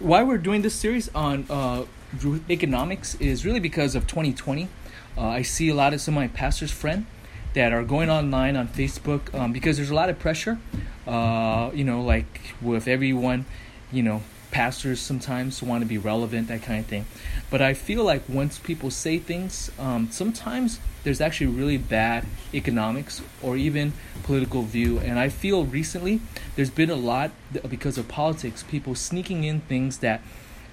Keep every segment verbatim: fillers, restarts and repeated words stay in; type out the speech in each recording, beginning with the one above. why we're doing this series on uh, economics is really because of twenty twenty. Uh, I see a lot of some of my pastor's friends that are going online on Facebook um, because there's a lot of pressure. Uh, you know, like with everyone, you know, pastors sometimes want to be relevant, that kind of thing. But I feel like once people say things, um, sometimes there's actually really bad economics or even political view. And I feel recently there's been a lot, because of politics, people sneaking in things that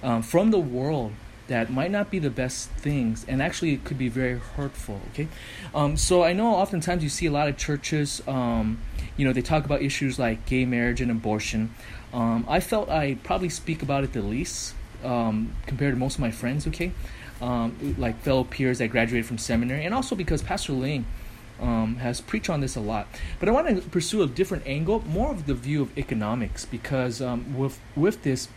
um, from the world that might not be the best things, and actually it could be very hurtful, okay? Um, so I know oftentimes you see a lot of churches, um, you know, they talk about issues like gay marriage and abortion. Um, I felt I probably speak about it the least um, compared to most of my friends, okay? Um, like fellow peers that graduated from seminary, and also because Pastor Ling um, has preached on this a lot. But I want to pursue a different angle, more of the view of economics, because um, with with this,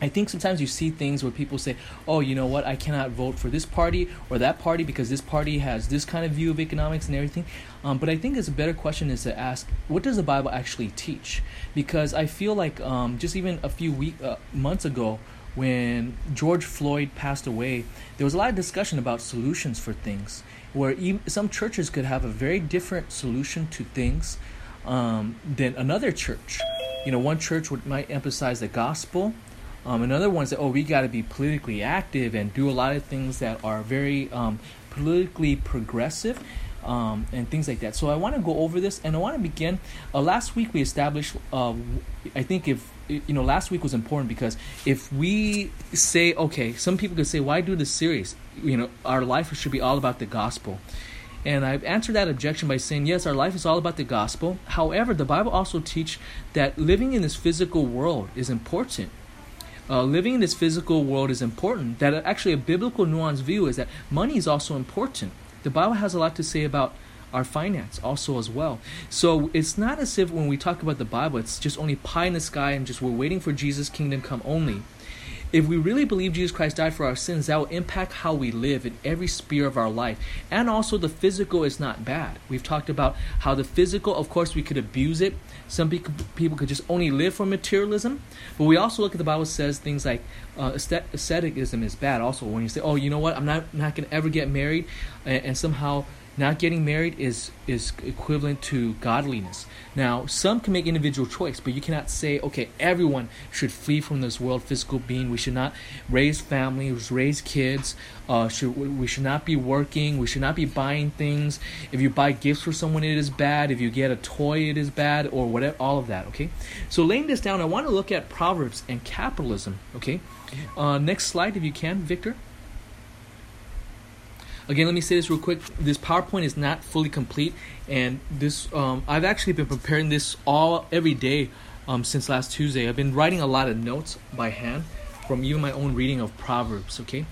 I think sometimes you see things where people say, oh, you know what, I cannot vote for this party or that party because this party has this kind of view of economics and everything. Um, but I think it's a better question is to ask, what does the Bible actually teach? Because I feel like um, just even a few week, uh, months ago, when George Floyd passed away, there was a lot of discussion about solutions for things, where even some churches could have a very different solution to things um, than another church. You know, one church would might emphasize the gospel. Um, another one said, oh, we got to be politically active and do a lot of things that are very um, politically progressive um, and things like that. So I want to go over this, and I want to begin. Uh, last week we established, uh, I think if, you know, last week was important because if we say, okay, some people could say, why do this series? You know, our life should be all about the gospel. And I've answered that objection by saying, yes, our life is all about the gospel. However, the Bible also teaches that living in this physical world is important. Uh, living in this physical world is important. That actually a biblical nuanced view is that money is also important. The Bible has a lot to say about our finance also as well. So it's not as if when we talk about the Bible, it's just only pie in the sky and just we're waiting for Jesus' kingdom come only. If we really believe Jesus Christ died for our sins, that will impact how we live in every sphere of our life. And also the physical is not bad. We've talked about how the physical, of course, we could abuse it. Some people could just only live for materialism. But we also look at the Bible says things like uh, asceticism is bad also. When you say, oh, you know what, I'm not, not going to ever get married. And, and somehow not getting married is, is equivalent to godliness. Now, some can make individual choice, but you cannot say, okay, everyone should flee from this world, physical being. We should not raise families, raise kids. Uh, should, we should not be working. We should not be buying things. If you buy gifts for someone, it is bad. If you get a toy, it is bad, or whatever, all of that, okay? So laying this down, I want to look at Proverbs and capitalism, okay? Uh, next slide, if you can, Victor. Again, let me say this real quick. This PowerPoint is not fully complete, and this um, I've actually been preparing this all every day um, since last Tuesday. I've been writing a lot of notes by hand from even my own reading of Proverbs. Okay,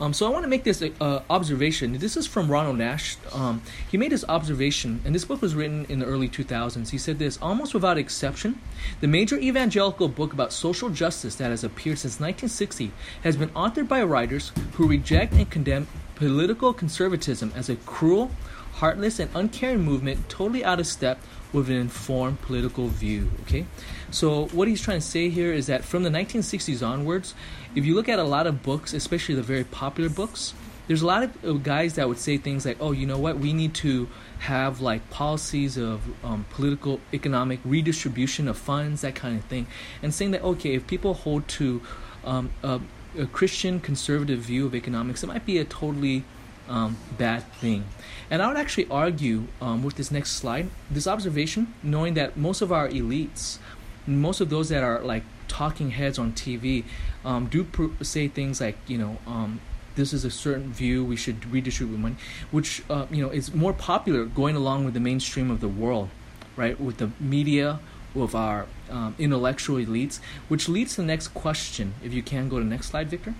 um, so I want to make this uh, observation. This is from Ronald Nash. Um, he made this observation, and this book was written in the early two thousands. He said this: almost without exception, the major evangelical book about social justice that has appeared since nineteen sixty has been authored by writers who reject and condemn political conservatism as a cruel, heartless, and uncaring movement totally out of step with an informed political view. Okay, so what he's trying to say here is that from the nineteen sixties onwards, if you look at a lot of books, especially the very popular books, there's a lot of guys that would say things like, oh, you know what, we need to have like policies of um, political, economic redistribution of funds, that kind of thing. And saying that, okay, if people hold to um, uh, a Christian conservative view of economics, it might be a totally um, bad thing. And I would actually argue um, with this next slide, this observation, knowing that most of our elites, most of those that are like talking heads on T V, um, do pr- say things like, you know, um, this is a certain view, we should redistribute money, which, uh, you know, is more popular going along with the mainstream of the world, right, with the media, of our um, intellectual elites, which leads to the next question. If you can go to the next slide, Victor.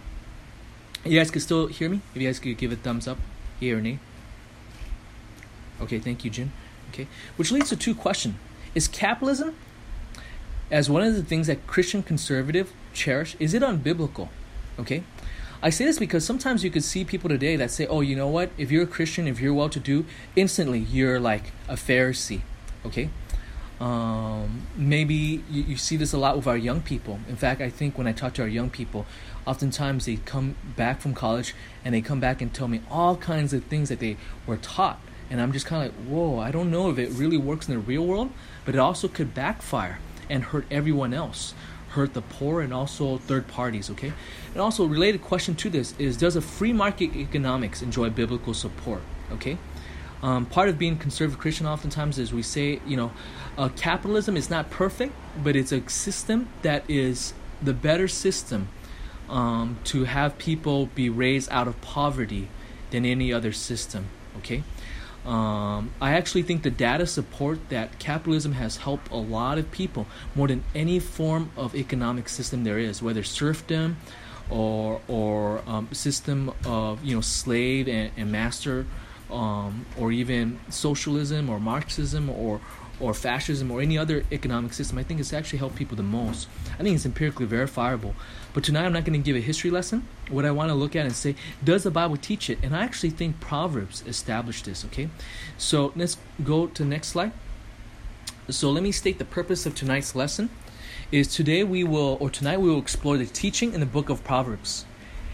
You guys can still hear me? If you guys could give a thumbs up, yay or nay. Okay, thank you, Jin. Okay, which leads to two questions. Is capitalism, as one of the things that Christian conservative cherish, is it unbiblical? Okay, I say this because sometimes you could see people today that say, oh, you know what, if you're a Christian, if you're well-to-do, instantly you're like a Pharisee, okay? Um, maybe you, you see this a lot with our young people. In fact, I think when I talk to our young people, oftentimes they come back from college and they come back and tell me all kinds of things that they were taught. And I'm just kind of like, whoa, I don't know if it really works in the real world, but it also could backfire and hurt everyone else, hurt the poor and also third parties, okay? And also a related question to this is, does a free market economics enjoy biblical support, okay? Um, part of being conservative Christian oftentimes is we say, you know, uh, capitalism is not perfect, but it's a system that is the better system um, to have people be raised out of poverty than any other system, okay? Um, I actually think the data support that capitalism has helped a lot of people more than any form of economic system there is, whether serfdom or or um, system of, you know, slave and, and master, Um, or even socialism or Marxism or or fascism or any other economic system. I think it's actually helped people the most. I think it's empirically verifiable. But tonight I'm not going to give a history lesson. What I want to look at and say, does the Bible teach it? And I actually think Proverbs established this, okay? So let's go to the next slide. So let me state the purpose of tonight's lesson is today we will, or tonight we will explore the teaching in the book of Proverbs,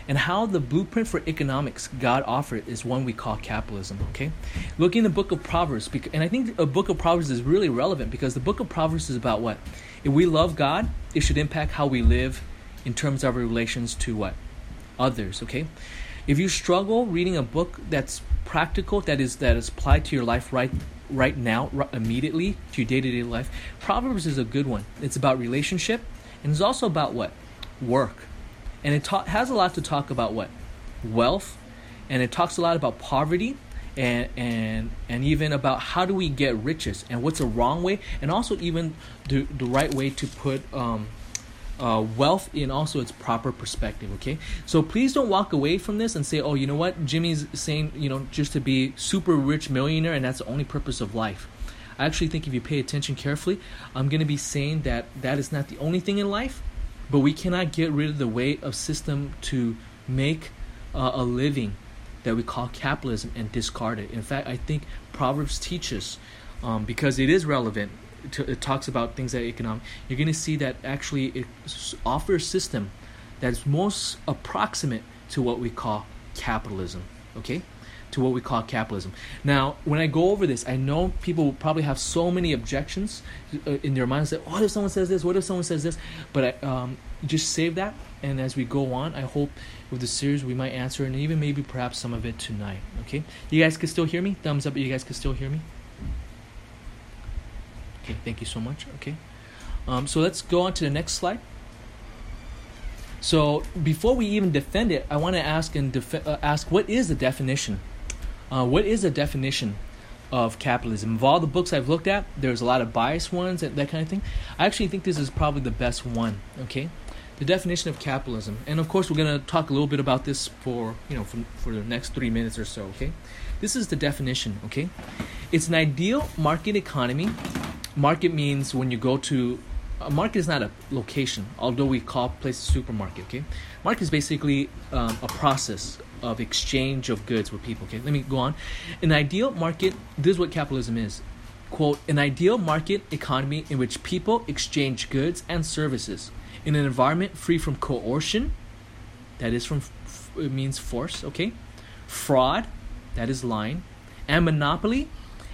and how the blueprint for economics God offered is one we call capitalism, okay? Look in the book of Proverbs, and I think a book of Proverbs is really relevant because the book of Proverbs is about what? If we love God, it should impact how we live in terms of our relations to what? Others, okay? If you struggle reading a book that's practical, that is that is applied to your life right right now, right, immediately, to your day-to-day life, Proverbs is a good one. It's about relationship, and it's also about what? Work. And it ta- has a lot to talk about what? Wealth. And it talks a lot about poverty and, and and even about how do we get riches and what's the wrong way. And also even the, the right way to put um, uh, wealth in also its proper perspective, okay? So please don't walk away from this and say, oh, you know what? Jimmy's saying, you know, just to be super rich millionaire and that's the only purpose of life. I actually think if you pay attention carefully, I'm going to be saying that that is not the only thing in life. But we cannot get rid of the weight of system to make uh, a living that we call capitalism and discard it. In fact, I think Proverbs teaches, um, because it is relevant, to, it talks about things that are economic. You're going to see that actually it offers a system that's most approximate to what we call capitalism, okay? To what we call capitalism. Now, when I go over this, I know people will probably have so many objections in their minds that, what if someone says this? What if someone says this? But I, um, just save that, and as we go on, I hope with the series we might answer, and even maybe perhaps some of it tonight. Okay, you guys can still hear me? Thumbs up, you guys can still hear me? Okay, thank you so much. Okay, um, so let's go on to the next slide. So before we even defend it, I want to ask and def- uh, ask what is the definition? Uh, what is the definition of capitalism? Of all the books I've looked at, there's a lot of biased ones, that, that kind of thing. I actually think this is probably the best one, okay? The definition of capitalism. And, of course, we're going to talk a little bit about this for, you know, for, for the next three minutes or so, okay? This is the definition, okay? It's an ideal market economy. Market means when you go to a market is not a location, although we call places supermarket, okay? Market is basically um, a process of exchange of goods with people. Okay, let me go on. An ideal market, this is what capitalism is. Quote, an ideal market economy in which people exchange goods and services in an environment free from coercion, that is from, it means force, okay? Fraud, that is lying, and monopoly,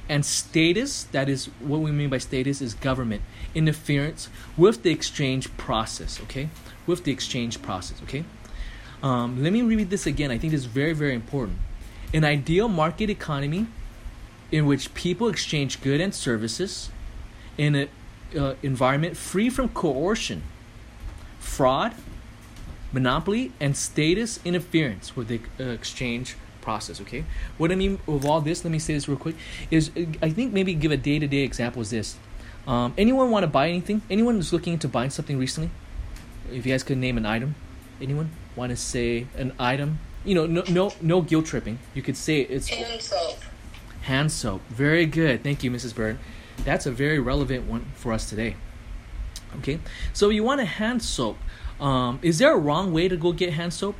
and status, that is what we mean by status is government interference with the exchange process, okay? With the exchange process, okay? Um, let me read this again. I think this is very, very important. An ideal market economy in which people exchange goods and services in an uh, environment free from coercion, fraud, monopoly, and status interference with the uh, exchange process, okay? What I mean with all this, let me say this real quick, is I think maybe give a day-to-day example is this. Um, anyone want to buy anything? Anyone who's looking into buying something recently? If you guys could name an item. Anyone want to say an item? You know, no, no, no guilt tripping. You could say it's hand soap. Hand soap. Very good. Thank you, Missus Byrne. That's a very relevant one for us today. Okay, so you want a hand soap. Um, is there a wrong way to go get hand soap?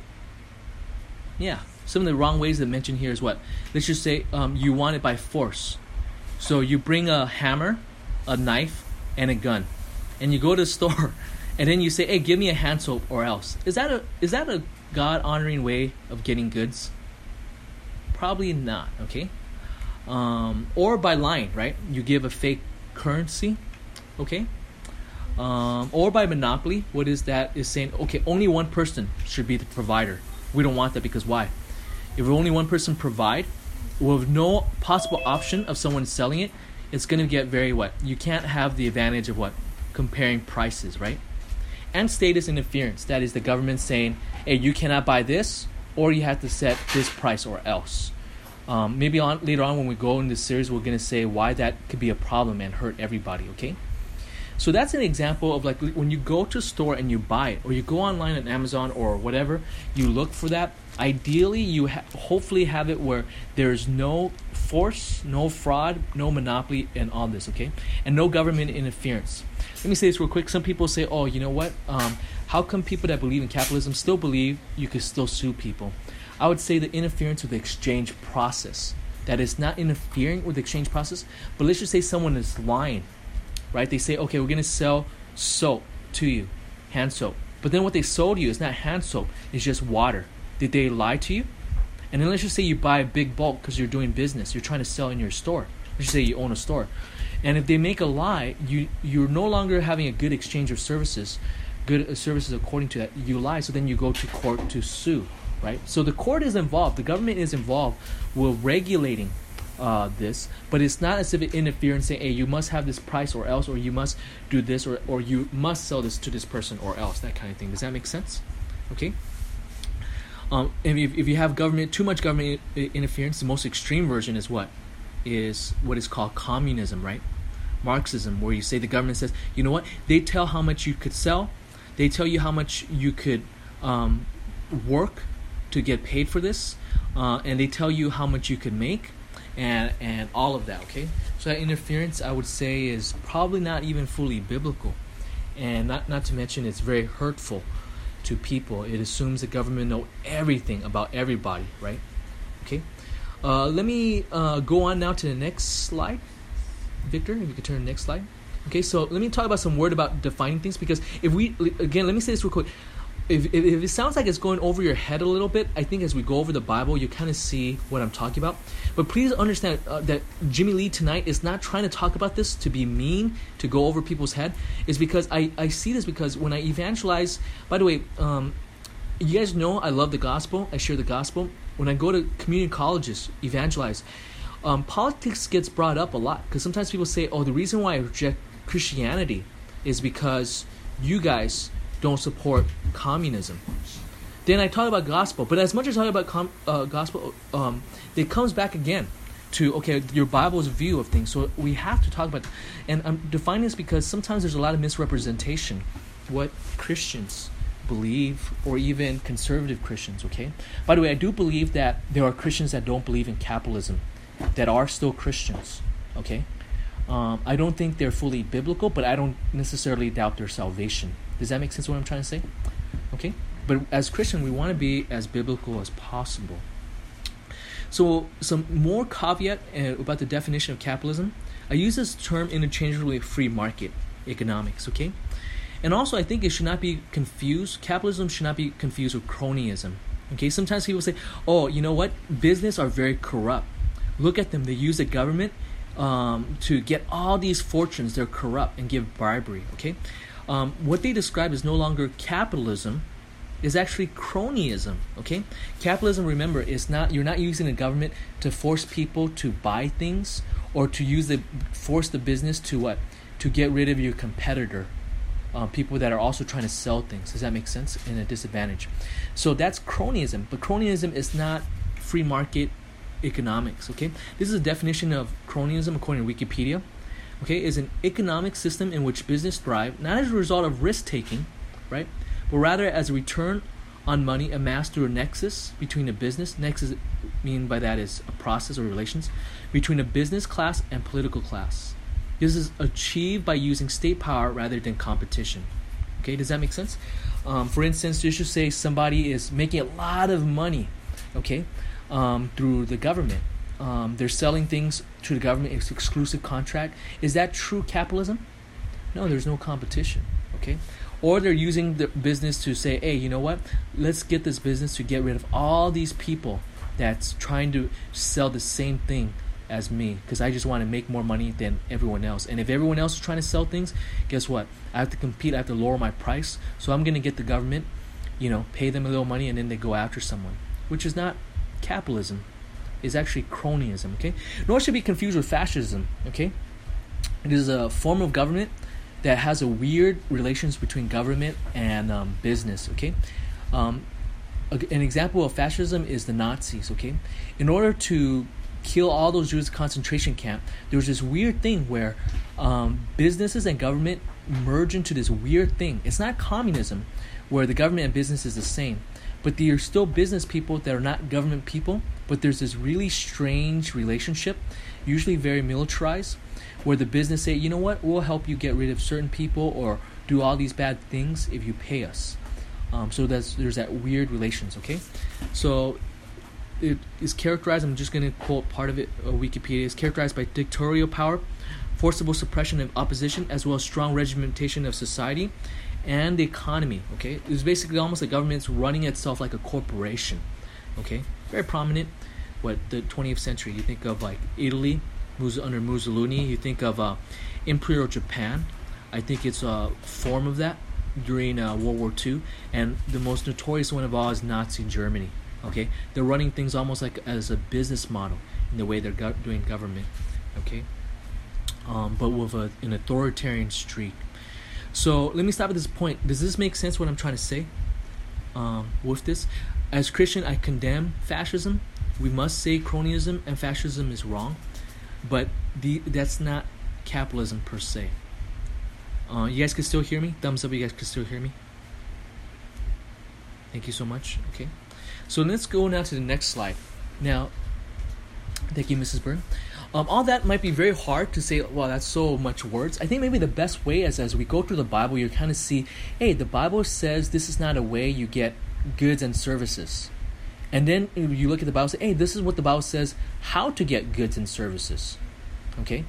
Yeah. Some of the wrong ways that mentioned here is what? Let's just say um, you want it by force. So you bring a hammer a knife, and a gun, and you go to the store, and then you say, "Hey, give me a hand soap or else." Is that a is that a God honoring way of getting goods? Probably not. Okay, um, or by lying, right? You give a fake currency, okay, um, or by monopoly. What is that? Is saying, okay, only one person should be the provider. We don't want that because why? If only one person provide, with no possible option of someone selling it, it's going to get very what? You can't have the advantage of what? Comparing prices, right? And status interference. That is the government saying, hey, you cannot buy this, or you have to set this price or else. Um, maybe on, later on when we go in this series, we're going to say why that could be a problem and hurt everybody, okay? So that's an example of like when you go to a store and you buy it, or you go online on Amazon or whatever, you look for that. Ideally, you ha- hopefully have it where there's no force, no fraud, no monopoly and all this, okay? And no government interference. Let me say this real quick. Some people say, oh, you know what? Um, how come people that believe in capitalism still believe you can still sue people? I would say the interference with the exchange process. That is not interfering with the exchange process, but let's just say someone is lying, right? They say, okay, we're going to sell soap to you, hand soap. But then what they sold you is not hand soap, it's just water. Did they lie to you? And then let's just say you buy a big bulk because you're doing business. You're trying to sell in your store. Let's just say you own a store. And if they make a lie, you, you're no longer having a good exchange of services, good services according to that. You lie, so then you go to court to sue, right? So the court is involved. The government is involved with regulating uh, this, but it's not as if it interferes saying, hey, you must have this price or else, or you must do this, or, or you must sell this to this person or else, that kind of thing. Does that make sense? Okay. Um, if, you, if you have government, too much government interference, the most extreme version is what? Is what is called communism, right? Marxism, where you say the government says, you know what? They tell how much you could sell. They tell you how much you could um, work to get paid for this. Uh, and they tell you how much you could make and, and all of that, okay? So that interference, I would say, is probably not even fully biblical. And not, not to mention it's very hurtful to people. It assumes the government know everything about everybody, right? Okay. Uh, let me uh, go on now to the next slide. Victor, if you could turn to the next slide. Okay, so let me talk about some word about defining things, because if we, again, let me say this real quick. If, if, if it sounds like it's going over your head a little bit, I think as we go over the Bible, you kind of see what I'm talking about. But please understand uh, that Jimmy Lee tonight is not trying to talk about this to be mean, to go over people's head. It's because I, I see this because when I evangelize, by the way, um, you guys know I love the gospel. I share the gospel. When I go to community colleges, evangelize, um, politics gets brought up a lot because sometimes people say, oh, the reason why I reject Christianity is because you guys don't support communism. Then I talk about gospel, but as much as I talk about com- uh, gospel, um, it comes back again to, okay, your Bible's view of things. So we have to talk about, and I'm defining this because sometimes there's a lot of misrepresentation what Christians believe, or even conservative Christians, okay? By the way, I do believe that there are Christians that don't believe in capitalism, that are still Christians, okay? Um, I don't think they're fully biblical, but I don't necessarily doubt their salvation. Does that make sense what I'm trying to say? Okay? But as Christian, we want to be as biblical as possible. So some more caveat about the definition of capitalism. I use this term interchangeably with free market economics, okay? And also I think it should not be confused. Capitalism should not be confused with cronyism. Okay? Sometimes people say, oh, you know what? Business are very corrupt. Look at them. They use the government um, to get all these fortunes. They're corrupt and give bribery, okay? Um, what they describe is no longer capitalism, is actually cronyism, okay? Capitalism, remember, is not, you're not using the government to force people to buy things or to use the, force the business to what? To get rid of your competitor, uh, people that are also trying to sell things. Does that make sense? In a disadvantage. So that's cronyism, but cronyism is not free market economics, okay? This is a definition of cronyism according to Wikipedia. Okay, is an economic system in which business thrive, not as a result of risk-taking, right, but rather as a return on money amassed through a nexus between a business, nexus mean by that is a process or relations, between a business class and political class. This is achieved by using state power rather than competition. Okay, does that make sense? Um, for instance, you should say somebody is making a lot of money, okay, um, through the government. um, they're selling things to the government, it's exclusive contract. Is that true capitalism? No, there's no competition, okay? Or they're using the business to say, hey, you know what? Let's get this business to get rid of all these people that's trying to sell the same thing as me, because I just want to make more money than everyone else. And if everyone else is trying to sell things, guess what? I have to compete, I have to lower my price. So I'm going to get the government, you know, pay them a little money, and then they go after someone, which is not capitalism. It's actually cronyism, okay? Nor should be confused with fascism, okay? It is a form of government that has a weird relations between government and um, business, okay? Um, an example of fascism is the Nazis, okay? In order to kill all those Jews in concentration camp, there was this weird thing where um, businesses and government merge into this weird thing. It's not communism, where the government and business is the same, but they are still business people that are not government people, but there's this really strange relationship, usually very militarized, where the business say, you know what, we'll help you get rid of certain people or do all these bad things if you pay us. Um, so that's, there's that weird relations, okay? So it is characterized, I'm just going to quote part of it, uh, Wikipedia, is characterized by dictatorial power, forcible suppression of opposition, as well as strong regimentation of society and the economy, okay? It was basically almost like government's running itself like a corporation, okay? Very prominent, what, the twentieth century. You think of like Italy, under Mussolini, you think of uh, Imperial Japan. I think it's a form of that during uh, World War Two, and the most notorious one of all is Nazi Germany. Okay, they're running things almost like as a business model in the way they're go- doing government. Okay, um, but with a, an authoritarian streak. So let me stop at this point. Does this make sense? What I'm trying to say um, with this, as Christian, I condemn fascism. We must say cronyism and fascism is wrong. But the, that's not capitalism per se. Uh, you guys can still hear me? Thumbs up, you guys can still hear me? Thank you so much. Okay. So let's go now to the next slide. Now, thank you, Missus Byrne. Um, all that might be very hard to say, wow, that's so much words. I think maybe the best way is as we go through the Bible, you kind of see, hey, the Bible says this is not a way you get goods and services. And then you look at the Bible and say, hey, this is what the Bible says, how to get goods and services, okay?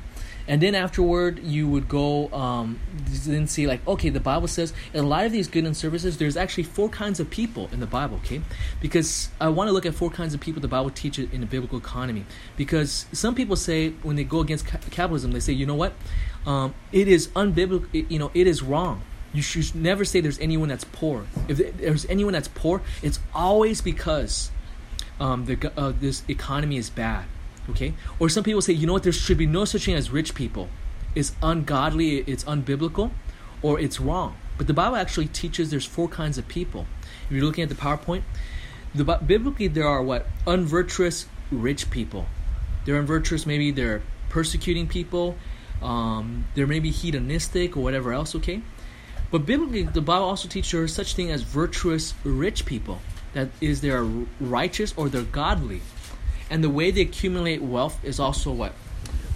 And then afterward, you would go, um, then see like, okay, the Bible says, in a lot of these goods and services, there's actually four kinds of people in the Bible, okay? Because I want to look at four kinds of people the Bible teaches in the biblical economy. Because some people say, when they go against ca- capitalism, they say, you know what, um, it is unbiblical, it, you know, it is wrong. You should never say there's anyone that's poor. If there's anyone that's poor, it's always because um, the, uh, this economy is bad, okay? Or some people say, you know what, there should be no such thing as rich people. It's ungodly, it's unbiblical, or it's wrong. But the Bible actually teaches there's four kinds of people. If you're looking at the PowerPoint, the, biblically there are what? Unvirtuous rich people. They're unvirtuous, maybe they're persecuting people, um, they're maybe hedonistic or whatever else, okay? But biblically, the Bible also teaches there are such thing as virtuous rich people. That is, they are righteous or they're godly. And the way they accumulate wealth is also what?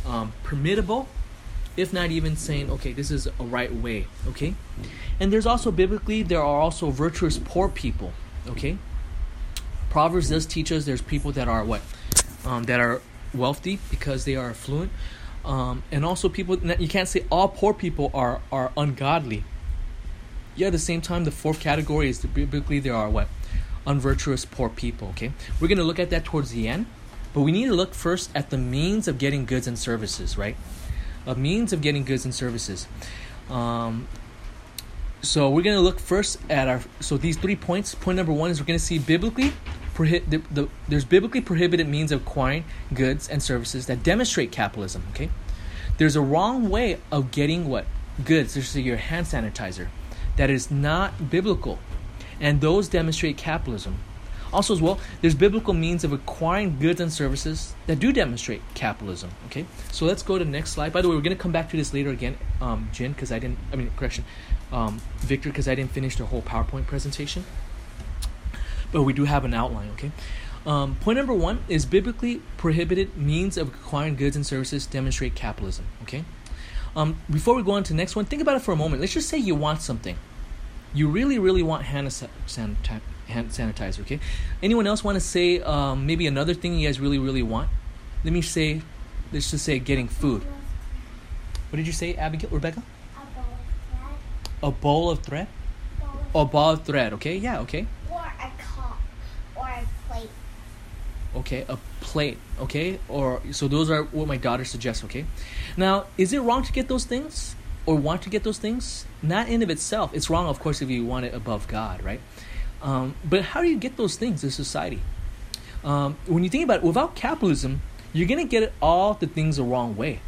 Um, permittable, if not even saying, okay, this is a right way, okay? And there's also, biblically, there are also virtuous poor people, okay? Proverbs does teach us there's people that are what? Um, that are wealthy because they are affluent. Um, and also people, you can't say all poor people are, are ungodly. Yeah, at the same time, the fourth category is biblically there are what? Unvirtuous poor people, okay? We're going to look at that towards the end, but we need to look first at the means of getting goods and services, right? A means of getting goods and services. Um, so we're going to look first at our, so these three points. Point number one is we're going to see biblically, prohi- the, the, there's biblically prohibited means of acquiring goods and services that demonstrate capitalism, okay? There's a wrong way of getting what? Goods. There's your hand sanitizer. That is not biblical, and those demonstrate capitalism. Also as well, there's biblical means of acquiring goods and services that do demonstrate capitalism, okay? So let's go to the next slide. By the way, we're going to come back to this later again, um, Jin, because I didn't, I mean, correction, um, Victor, because I didn't finish the whole PowerPoint presentation. But we do have an outline, okay? Um, point number one is biblically prohibited means of acquiring goods and services demonstrate capitalism, okay? Um, before we go on to the next one, think about it for a moment. Let's just say you want something. You really, really want hand, sanita- hand sanitizer, okay? Anyone else want to say um, maybe another thing you guys really, really want? let me say, let's just say getting food. What did you say, Abigail, Rebecca? A bowl of thread. A bowl of thread? A bowl of thread, okay, yeah, okay. Or a cup, or a plate. Okay, a plate, okay? Or so those are what my daughter suggests, okay? Now, is it wrong to get those things? Or want to get those things? Not in of itself. It's wrong, of course, if you want it above God, right? Um, but how do you get those things in society? Um, when you think about it, without capitalism, you're going to get all the things the wrong way.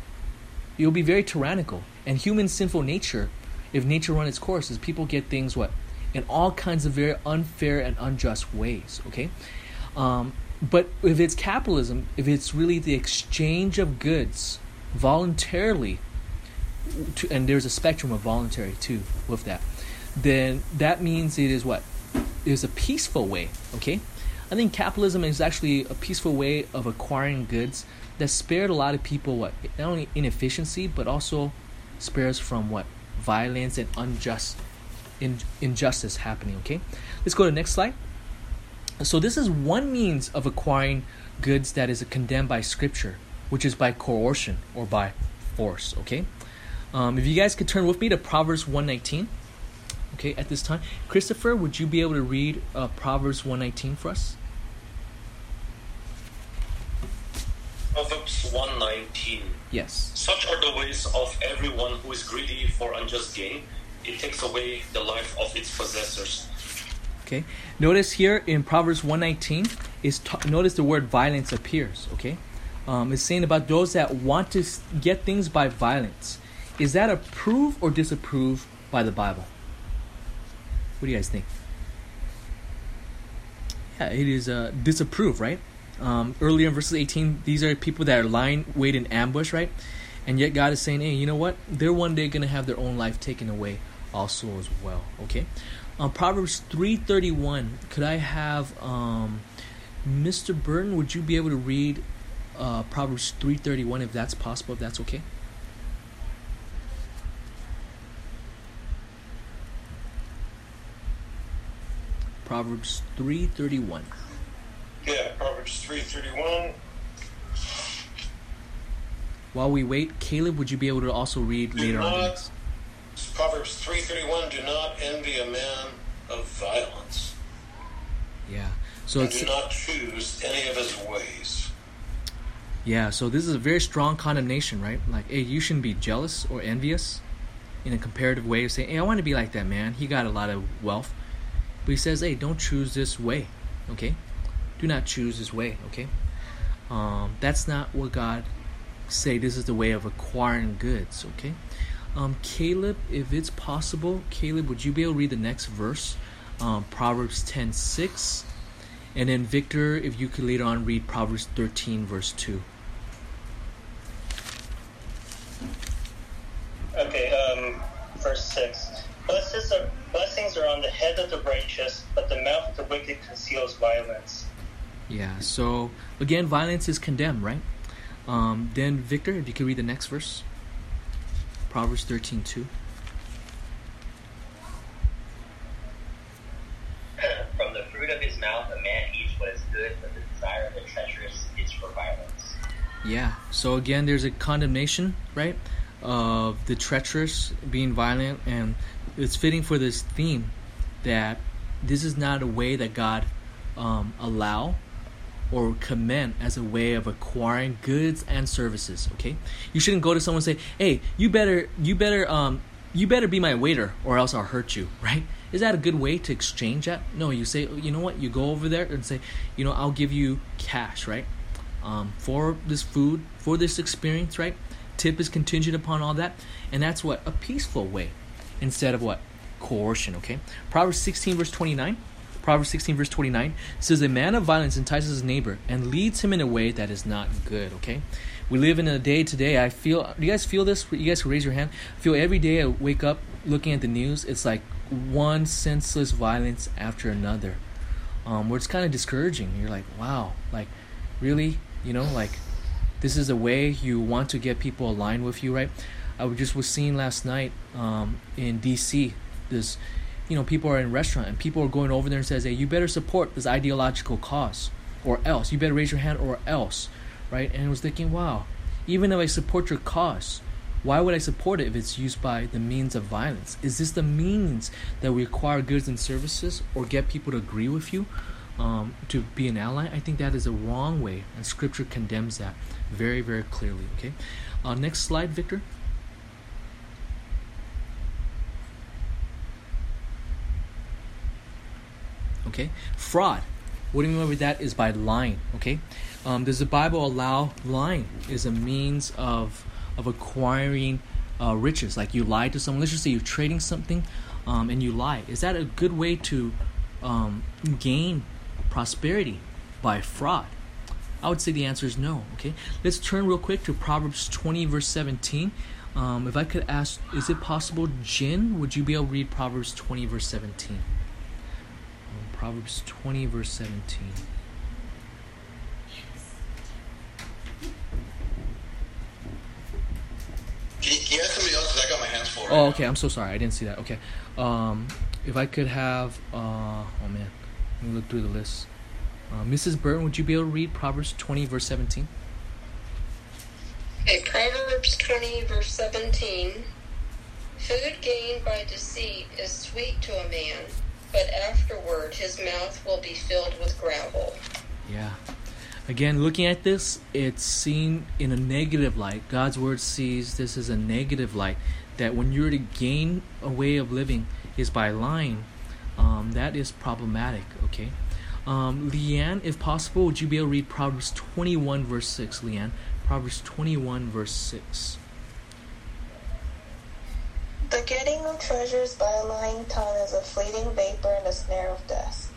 You'll be very tyrannical. And human sinful nature, if nature runs its course, is people get things, what? In all kinds of very unfair and unjust ways, okay? Um, but if it's capitalism, if it's really the exchange of goods voluntarily, to, and there's a spectrum of voluntary too with that, then that means it is what? It is a peaceful way, okay? I think capitalism is actually a peaceful way of acquiring goods that spared a lot of people what? Not only inefficiency, but also spares from what? Violence and unjust in, injustice happening, okay? Let's go to the next slide. So this is one means of acquiring goods that is condemned by Scripture, which is by coercion or by force, okay? Um, if you guys could turn with me to Proverbs one nineteen, okay, at this time. Christopher, would you be able to read uh, Proverbs one nineteen for us? Proverbs one nineteen. Yes. Such are the ways of everyone who is greedy for unjust gain. It takes away the life of its possessors. Okay. Notice here in Proverbs one nineteen, is ta- notice the word violence appears, okay? Um, it's saying about those that want to get things by violence. Is that approved or disapproved by the Bible? What do you guys think? Yeah, it is uh, disapproved, right? Um, earlier in verses eighteen, these are people that are lying, wait in ambush, right? And yet God is saying, hey, you know what? They're one day going to have their own life taken away also as well, okay? Um, Proverbs three thirty-one, could I have um, Mister Burton, would you be able to read uh, Proverbs three thirty-one if that's possible, if that's okay? Proverbs three thirty-one. Yeah, Proverbs three thirty-one. While we wait, Caleb, would you be able to also read do later not, on? Next? Proverbs three thirty-one, do not envy a man of violence. Yeah. So and it's, do not choose any of his ways. Yeah, so this is a very strong condemnation, right? Like, hey, you shouldn't be jealous or envious in a comparative way of saying, hey, I want to be like that man. He got a lot of wealth. But he says, hey, don't choose this way, okay? Do not choose this way, okay? Um, that's not what God say. This is the way of acquiring goods, okay? Um, Caleb, if it's possible, Caleb, would you be able to read the next verse? Um, Proverbs ten six. And then Victor, if you could later on read Proverbs thirteen, verse two. Okay, um, verse six. Blessings are, blessings are on the head of the righteous, but the mouth of the wicked conceals violence. Yeah, so again, violence is condemned, right? Um, then, Victor, if you could read the next verse. Proverbs thirteen two. From the fruit of his mouth, a man eats what is good, but the desire of the treacherous is for violence. Yeah, so again, there's a condemnation, right, of the treacherous being violent, and it's fitting for this theme that this is not a way that God um, allow or commend as a way of acquiring goods and services. Okay, you shouldn't go to someone and say, "Hey, you better, you better, um, you better be my waiter, or else I'll hurt you." Right? Is that a good way to exchange that? No, you say, you know what? You go over there and say, you know, I'll give you cash, right? Um, for this food, for this experience, right? Tip is contingent upon all that, and that's what a peaceful way. Instead of what? Coercion, okay? Proverbs sixteen, verse twenty-nine. Proverbs sixteen, verse twenty-nine says, a man of violence entices his neighbor and leads him in a way that is not good, okay? We live in a day today, I feel, do you guys feel this? You guys raise your hand. I feel every day I wake up looking at the news, it's like one senseless violence after another. Um, where it's kind of discouraging. You're like, wow, like, really? You know, like, this is the way you want to get people aligned with you, right? I just was seeing last night um, in D C This, you know, people are in a restaurant and people are going over there and says, "Hey, you better support this ideological cause, or else. You better raise your hand, or else." right? And I was thinking, wow, even if I support your cause, why would I support it if it's used by the means of violence? Is this the means that we acquire goods and services or get people to agree with you, um, to be an ally? I think that is a wrong way, and Scripture condemns that very, very clearly. Okay, uh, next slide, Victor. Okay, fraud. What do you mean by that? Is by lying. Okay, um, does the Bible allow lying? Is a means of of acquiring uh, riches? Like you lie to someone. Let's just say you're trading something, um, and you lie. Is that a good way to um, gain prosperity by fraud? I would say the answer is no. Okay, let's turn real quick to Proverbs twenty verse seventeen. Um, if I could ask, is it possible, Jin? Would you be able to read Proverbs twenty verse seventeen? Proverbs twenty verse seventeen. Can you, can you ask somebody else? Because I got my hands full. Right oh, okay. Now. I'm so sorry. I didn't see that. Okay. Um, if I could have, uh, oh man, let me look through the list. Uh, Missus Burton, would you be able to read Proverbs twenty verse seventeen? Okay, Proverbs twenty verse seventeen. Food gained by deceit is sweet to a man, but afterward his mouth will be filled with gravel. Yeah. Again, looking at this, it's seen in a negative light. God's word sees this as a negative light, that when you're to gain a way of living is by lying. Um, that is problematic, okay? Um, Leanne, if possible, would you be able to read Proverbs twenty-one, verse six, Leanne? Proverbs twenty-one, verse six. The getting of treasures by a lying tongue is a fleeting vapor and a snare of dust.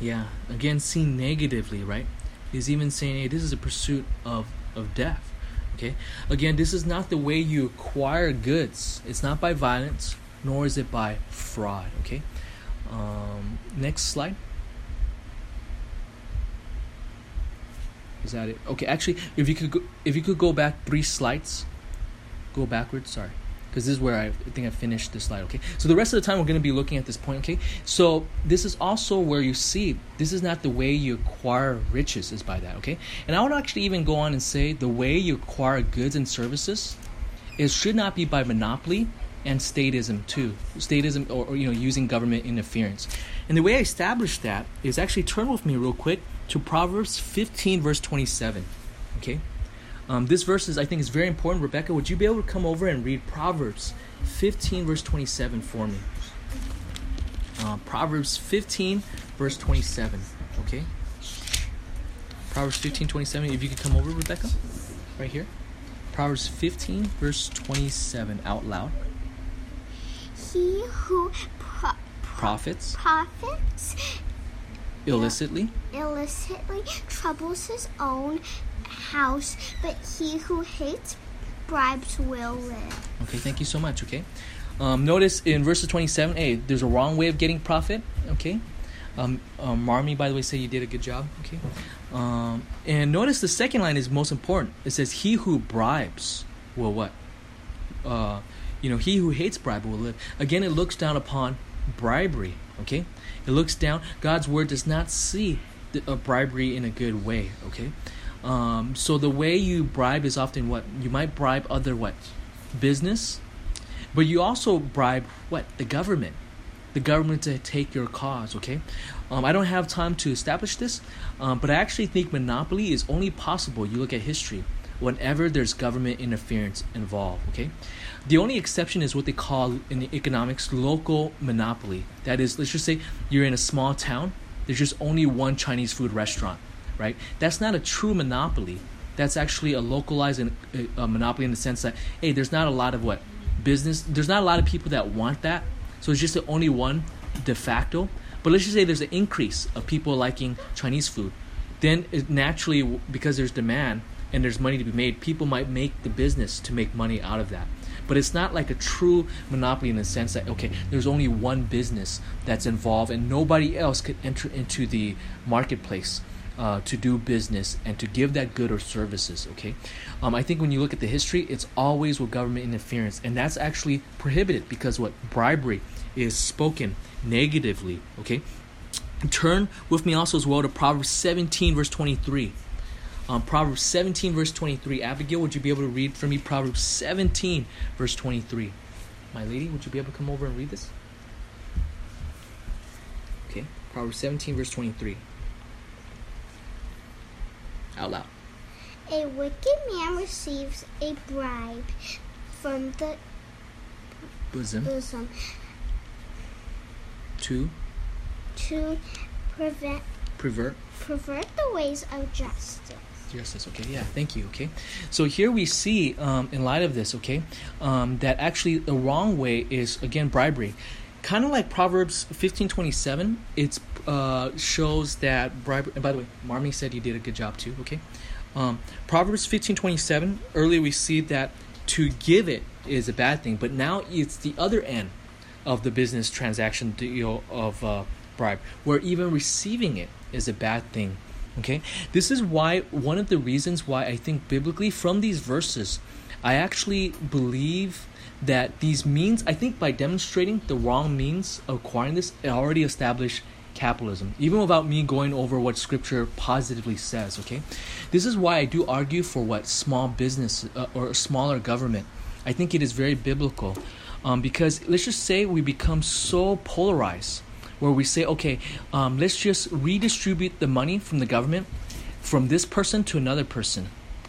Yeah, again, seen negatively, right? He's even saying, hey, this is a pursuit of, of death, okay? Again, this is not the way you acquire goods. It's not by violence, nor is it by fraud, okay? Um, next slide. Is that it? Okay, actually, if you could go, if you could go back three slides, go backwards, sorry. Because this is where I think I finished this slide, okay? So the rest of the time, we're going to be looking at this point, okay? So this is also where you see this is not the way you acquire riches is by that, okay? And I would actually even go on and say the way you acquire goods and services, it should not be by monopoly and statism too. Statism or, or you know, using government interference. And the way I established that is actually turn with me real quick to Proverbs fifteen, verse twenty-seven, okay? Um, this verse is, I think, is very important. Rebecca, would you be able to come over and read Proverbs fifteen, verse twenty-seven for me? Uh, Proverbs fifteen, verse twenty-seven. Okay. Proverbs fifteen, twenty-seven. If you could come over, Rebecca, right here. Proverbs fifteen, verse twenty-seven. Out loud. He who pro- profits. Profits. Illicitly. Illicitly troubles his own house, but he who hates bribes will live. Okay, thank you so much. Okay, um, notice in verses twenty-seven, hey, there's a wrong way of getting profit. Okay, um, um, Marmy, by the way, said you did a good job. Okay, um, and notice the second line is most important. It says, "He who bribes will what? Uh, you know, he who hates bribe will live." Again, it looks down upon bribery. Okay, it looks down. God's word does not see the, uh, bribery in a good way. Okay. Um, so the way you bribe is often what? You might bribe other what? Business. But you also bribe what? The government. The government to take your cause, okay? Um, I don't have time to establish this, um, but I actually think monopoly is only possible, you look at history, whenever there's government interference involved, okay? The only exception is what they call in the economics local monopoly. That is, let's just say you're in a small town, there's just only one Chinese food restaurant. Right? That's not a true monopoly. That's actually a localized and a, a monopoly in the sense that, hey, there's not a lot of what? Business. There's not a lot of people that want that. So it's just the only one de facto. But let's just say there's an increase of people liking Chinese food. Then it naturally, because there's demand and there's money to be made, people might make the business to make money out of that. But it's not like a true monopoly in the sense that, okay, there's only one business that's involved and nobody else could enter into the marketplace. Uh, to do business and to give that good or services, okay? Um, I think when you look at the history, it's always with government interference, and that's actually prohibited because what? Bribery is spoken negatively, okay? Turn with me also as well to Proverbs seventeen, verse twenty-three. Um, Proverbs seventeen, verse twenty-three. Abigail, would you be able to read for me Proverbs seventeen, verse twenty-three? My lady, would you be able to come over and read this? Okay, Proverbs seventeen, verse twenty-three. Out loud. A wicked man receives a bribe from the bosom, bosom to to prevent pervert pervert the ways of justice. Justice, okay, yeah, thank you, okay. So here we see, um, in light of this, okay, um, that actually the wrong way is, again, bribery. Kind of like Proverbs fifteen twenty-seven, it uh, shows that bribery, and by the way, Marmy said you did a good job too, okay. Um, Proverbs fifteen twenty-seven, earlier we see that to give it is a bad thing, but now it's the other end of the business transaction deal of uh, bribe, where even receiving it is a bad thing. Okay, this is why one of the reasons why I think biblically from these verses, I actually believe that these means, I think by demonstrating the wrong means of acquiring this, it already established capitalism, even without me going over what scripture positively says. Okay, this is why I do argue for what small business uh, or smaller government. I think it is very biblical, um, because let's just say we become so polarized where we say, okay, um, let's just redistribute the money from the government from this person to another person,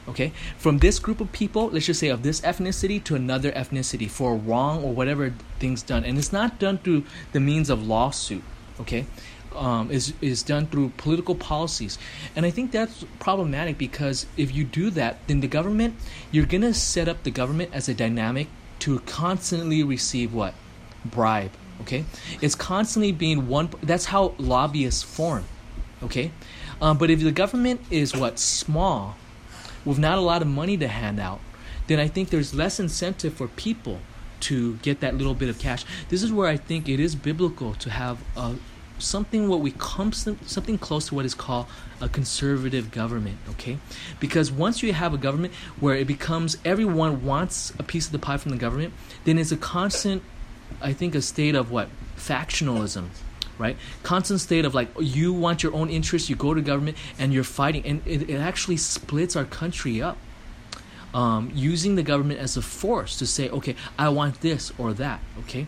okay? From this group of people, let's just say of this ethnicity to another ethnicity for wrong or whatever things done. And it's not done through the means of lawsuit, okay? Um, is is done through political policies. And I think that's problematic because if you do that, then the government, you're going to set up the government as a dynamic to constantly receive what? Bribe. Okay, it's constantly being one. That's how lobbyists form. Okay, um, but if the government is what small, with not a lot of money to hand out, then I think there's less incentive for people to get that little bit of cash. This is where I think it is biblical to have a, something what we come something close to what is called a conservative government. Okay, because once you have a government where it becomes everyone wants a piece of the pie from the government, then it's a constant, I think, a state of what? Factionalism, right? Constant state of like, you want your own interests, you go to government, and you're fighting. And it, it actually splits our country up, um, using the government as a force to say, okay, I want this or that, okay?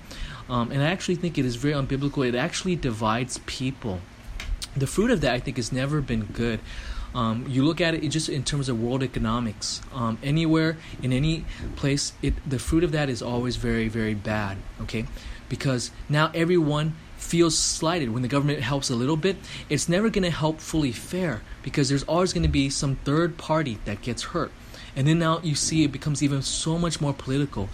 Um, and I actually think it is very unbiblical. It actually divides people. The fruit of that, I think, has never been good. Um, you look at it, it just in terms of world economics. Um, anywhere, in any place, it, the fruit of that is always very, very bad, okay? Because now everyone feels slighted. When the government helps a little bit, it's never going to help fully fair because there's always going to be some third party that gets hurt. And then now you see it becomes even so much more political.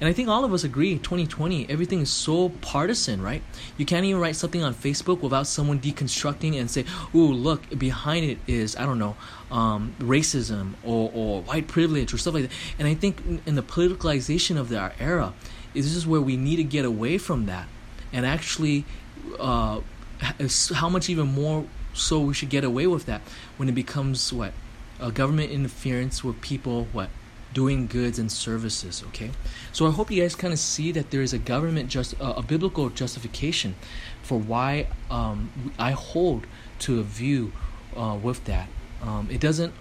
And I think all of us agree, twenty twenty, everything is so partisan, right? You can't even write something on Facebook without someone deconstructing and say, ooh, look, behind it is, I don't know, um, racism or, or white privilege or stuff like that. And I think in, in the politicalization of the, our era, this is where we need to get away from that. And actually, uh, how much even more so we should get away with that when it becomes, what, a government interference with people, what? Doing goods and services, okay? So I hope you guys kind of see that there is a government, just uh, a biblical justification for why um, I hold to a view uh, with that. Um, it doesn't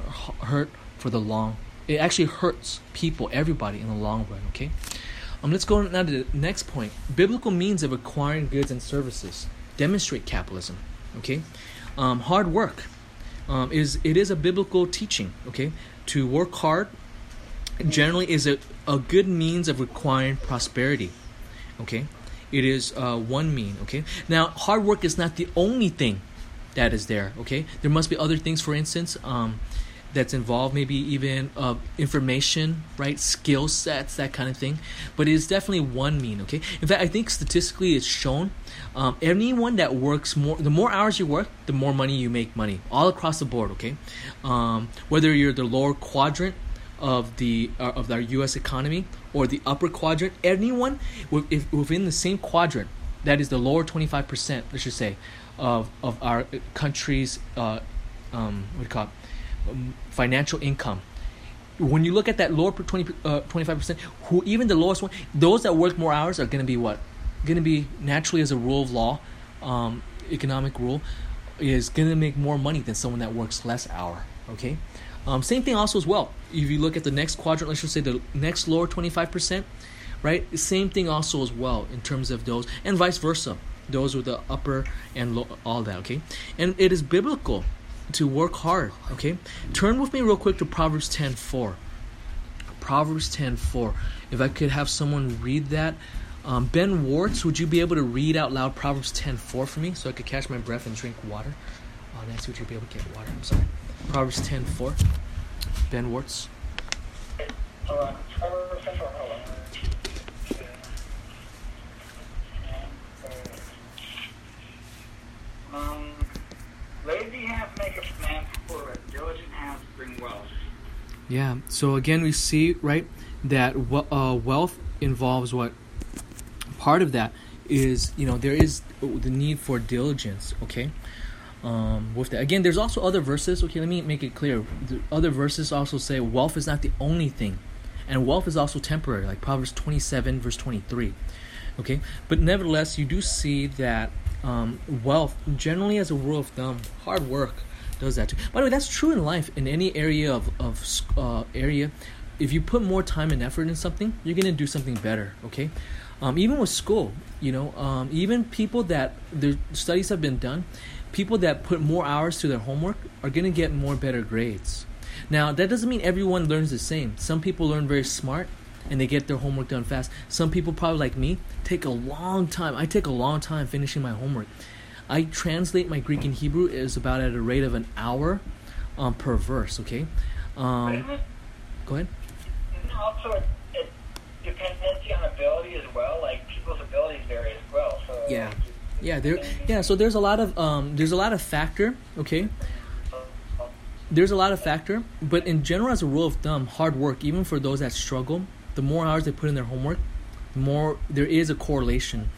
hurt for the long, it actually hurts people, everybody in the long run, okay? Um, let's go now to the next point. Biblical means of acquiring goods and services demonstrate capitalism, okay? Um, hard work um, is, it is a biblical teaching, okay? To work hard generally is a, a good means of acquiring prosperity, okay? It is uh, one mean, okay? Now, hard work is not the only thing that is there, okay? There must be other things, for instance, um, that's involved, maybe even uh, information, right? Skill sets, that kind of thing. But it is definitely one mean, okay? In fact, I think statistically it's shown, um, anyone that works more, the more hours you work, the more money you make money, all across the board, okay? Um, whether you're the lower quadrant of the uh, of our U S economy or the upper quadrant, anyone with, if, within the same quadrant, that is the lower twenty-five percent, let's just say, of of our country's uh, um, what do you call it? Um, financial income. When you look at that lower twenty, uh, twenty-five percent, who even the lowest one, those that work more hours are going to be what? Going to be naturally as a rule of law, um, economic rule, is going to make more money than someone that works less hour, okay? Um, same thing also as well. If you look at the next quadrant, let's just say the next lower twenty-five percent, right? Same thing also as well in terms of those, and vice versa. Those with the upper and low, all that, okay? And it is biblical to work hard, okay? Turn with me real quick to Proverbs ten four. Proverbs ten four. If I could have someone read that. Um, Ben Wartz, would you be able to read out loud Proverbs ten four for me so I could catch my breath and drink water? Oh, Nancy, would you be able to get water? I'm sorry. Proverbs ten four. Ben Wartz. All right. Proverbs ten four. Hold on. Um, lazy hands make a man poor, but diligent hands bring wealth. Yeah, so again we see, right, that uh, wealth involves what? Part of that is, you know, there is the need for diligence, okay? Um, with that. Again, there's also other verses, okay, let me make it clear. The other verses also say wealth is not the only thing, and wealth is also temporary, like Proverbs twenty-seven, verse twenty-three, okay? But nevertheless, you do see that Um, wealth, generally as a rule of thumb, hard work does that too. By the way, that's true in life, in any area of, of uh, area. If you put more time and effort in something, you're going to do something better, okay? Um, even with school, you know, um, even people that, their studies have been done, people that put more hours to their homework are going to get more better grades. Now, that doesn't mean everyone learns the same. Some people learn very smart, and they get their homework done fast. Some people, probably like me, take a long time. I take a long time finishing my homework. I translate my Greek and Hebrew is about at a rate of an hour um, per verse, okay? Um, go ahead. Also, it, it dependency on ability as well. Like, people's abilities vary as well. So yeah. Yeah, there, yeah, so there's a lot of, um, there's a lot of factor, okay? There's a lot of factor, but in general, as a rule of thumb, hard work, even for those that struggle, the more hours they put in their homework, the more there is a correlation,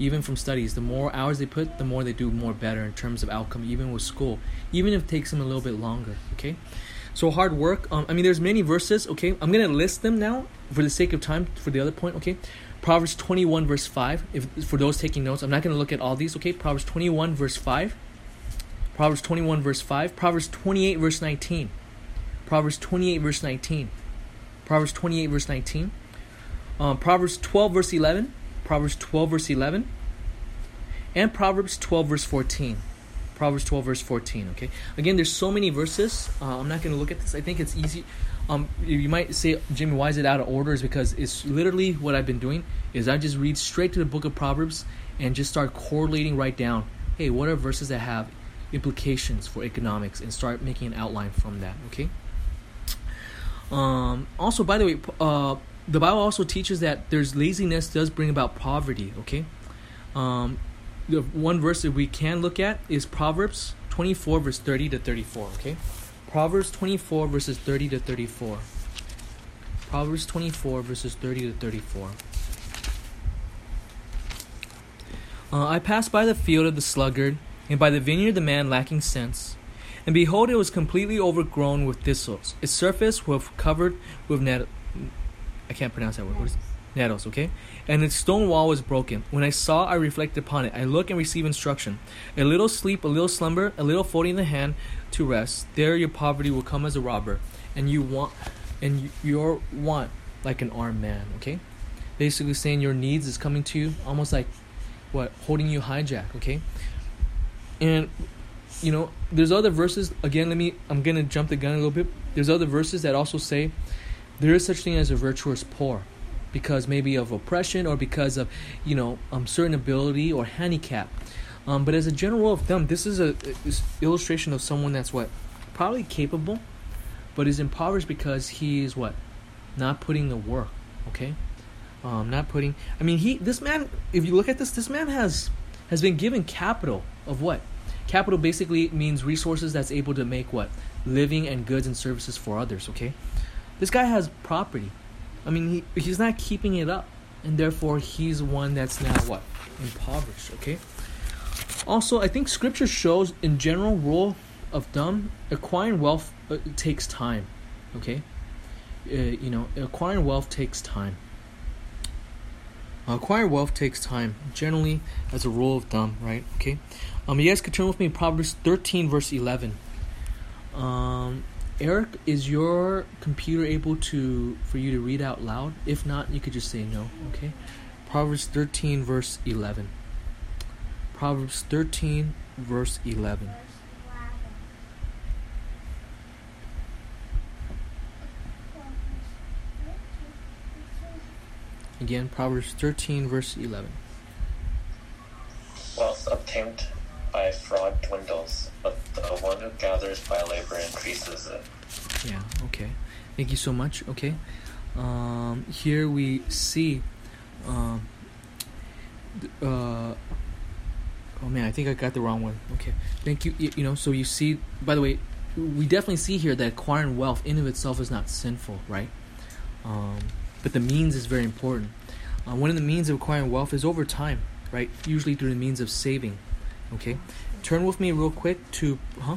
even from studies. The more hours they put, the more they do more better in terms of outcome, even with school, even if it takes them a little bit longer, okay? So hard work, um, I mean, there's many verses, okay? I'm going to list them now for the sake of time for the other point, okay? Proverbs twenty-one, verse five, if for those taking notes. I'm not going to look at all these, okay? Proverbs twenty-one, verse five. Proverbs twenty-one, verse five. Proverbs twenty-eight, verse nineteen. Proverbs twenty-eight, verse nineteen. Proverbs twenty-eight, verse nineteen. Um, Proverbs twelve, verse eleven. Proverbs twelve, verse eleven. And Proverbs twelve, verse fourteen. Proverbs twelve, verse fourteen, okay? Again, there's so many verses. Uh, I'm not going to look at this. I think it's easy. Um, you might say, Jimmy, why is it out of order? It's because it's literally what I've been doing is I just read straight to the book of Proverbs and just start correlating right down. Hey, what are verses that have implications for economics, and start making an outline from that, okay? Um, also, by the way, uh, the Bible also teaches that there's laziness does bring about poverty. Okay, um, the one verse that we can look at is Proverbs twenty-four, verse thirty to thirty-four. Okay, Proverbs twenty-four, verses thirty to thirty-four. Proverbs twenty-four, verses thirty to thirty-four. Uh, I passed by the field of the sluggard, and by the vineyard of the man lacking sense. And behold, it was completely overgrown with thistles. Its surface was covered with nettles. I can't pronounce that word. What is it? Nettles, okay? And its stone wall was broken. When I saw, I reflected upon it. I look and receive instruction. A little sleep, a little slumber, a little folding the hand to rest. There your poverty will come as a robber, and you want, and your want like an armed man, okay? Basically saying your needs is coming to you, almost like, what, holding you hijack, okay? And, you know, there's other verses. Again, let me, I'm going to jump the gun a little bit. There's other verses that also say there is such thing as a virtuous poor because maybe of oppression or because of, you know, um, certain ability or handicap. Um, but as a general rule of thumb, this is a, a illustration of someone that's what? Probably capable, but is impoverished because he is what? Not putting the work, okay? Um, not putting, I mean, he, this man, if you look at this, this man has, has been given capital of what? Capital basically means resources that's able to make what? Living and goods and services for others, okay? This guy has property. I mean, he, he's not keeping it up, and therefore he's one that's now what? Impoverished, okay? Also, I think scripture shows in general rule of thumb, acquiring wealth uh, takes time, okay? Uh, you know, acquiring wealth takes time. Acquiring wealth takes time, generally as a rule of thumb, right? Okay. Um, you guys could turn with me Proverbs thirteen, verse eleven. Um, Eric, is your computer able to, for you to read out loud? If not, you could just say no, okay? Proverbs thirteen, verse eleven. Proverbs thirteen, verse eleven. Again, Proverbs thirteen, verse eleven. Wealth obtained by fraud dwindles, but the one who gathers by labor increases it. Yeah, okay. Thank you so much. Okay. Um, here we see... Um, uh, oh, man, I think I got the wrong one. Okay. Thank you. You know, so you see... By the way, we definitely see here that acquiring wealth in and of itself is not sinful, right? Um... But the means is very important. Uh, one of the means of acquiring wealth is over time, right? Usually through the means of saving. Okay? Turn with me real quick to... Huh?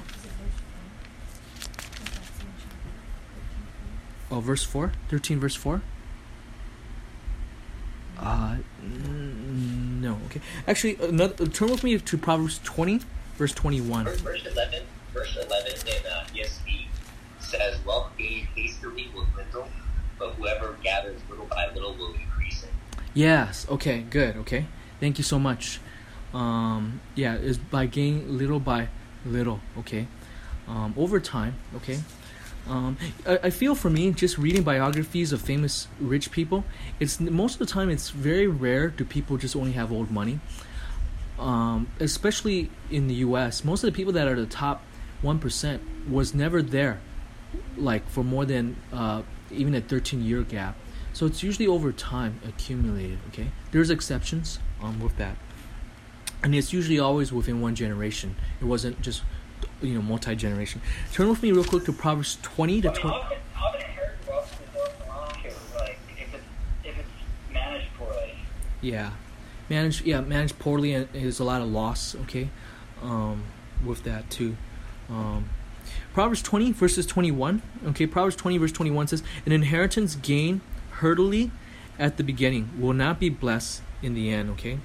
Oh, verse four? thirteen, verse four? Uh, no. Okay. Actually, another, turn with me to Proverbs twenty, verse twenty-one. Verse eleven. Verse eleven in uh, E S V says, wealth gained hastily will dwindle, but whoever gathers little by little will increase it. Yes. Okay. Good. Okay. Thank you so much. Um, yeah, it's by gaining little by little. Okay. Um, over time. Okay. Um, I, I feel for me, just reading biographies of famous rich people, it's most of the time it's very rare do people just only have old money. Um, especially in the U S, most of the people that are the top one percent was never there, like for more than... Uh, even a thirteen-year gap. So it's usually over time accumulated, okay? There's exceptions um, with that. And it's usually always within one generation. It wasn't just, you know, multi-generation. Turn with me real quick to Proverbs twenty to twenty. Well, I mean, how can inherit wealth if it goes wrong here? Like, if it's, if it's managed poorly. Yeah. Managed, yeah, managed poorly, and there's a lot of loss, okay, um, with that too. Um Proverbs twenty, verses twenty-one. Okay, Proverbs twenty, verse twenty-one says, an inheritance gained hurriedly at the beginning will not be blessed in the end, okay?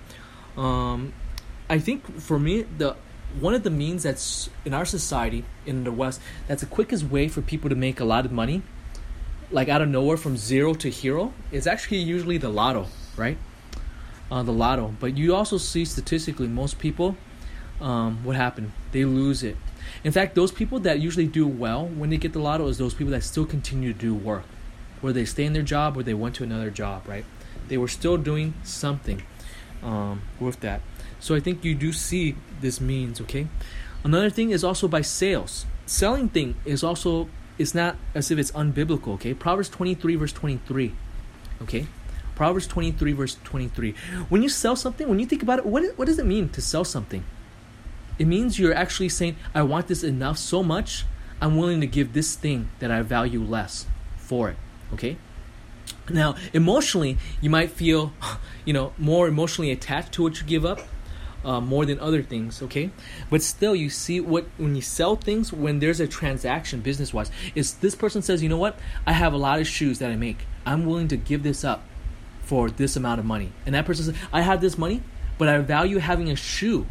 Um, I think for me, the one of the means that's in our society, in the West, that's the quickest way for people to make a lot of money, like out of nowhere from zero to hero, is actually usually the lotto, right? Uh, the lotto. But you also see statistically most people, um, what happened? They lose it. In fact, those people that usually do well when they get the lotto is those people that still continue to do work, where they stay in their job or they went to another job, right? They were still doing something um, with that. So I think you do see this means, okay? Another thing is also by sales. Selling thing is also, it's not as if it's unbiblical, okay? Proverbs twenty-three, verse twenty-three, okay? Proverbs twenty-three, verse twenty-three. When you sell something, when you think about it, what what does it mean to sell something? It means you're actually saying, I want this enough so much, I'm willing to give this thing that I value less for it, okay? Now, emotionally, you might feel, you know, more emotionally attached to what you give up, uh, more than other things, okay? But still, you see what, when you sell things, when there's a transaction business-wise, it's this person says, you know what, I have a lot of shoes that I make. I'm willing to give this up for this amount of money. And that person says, I have this money, but I value having a shoe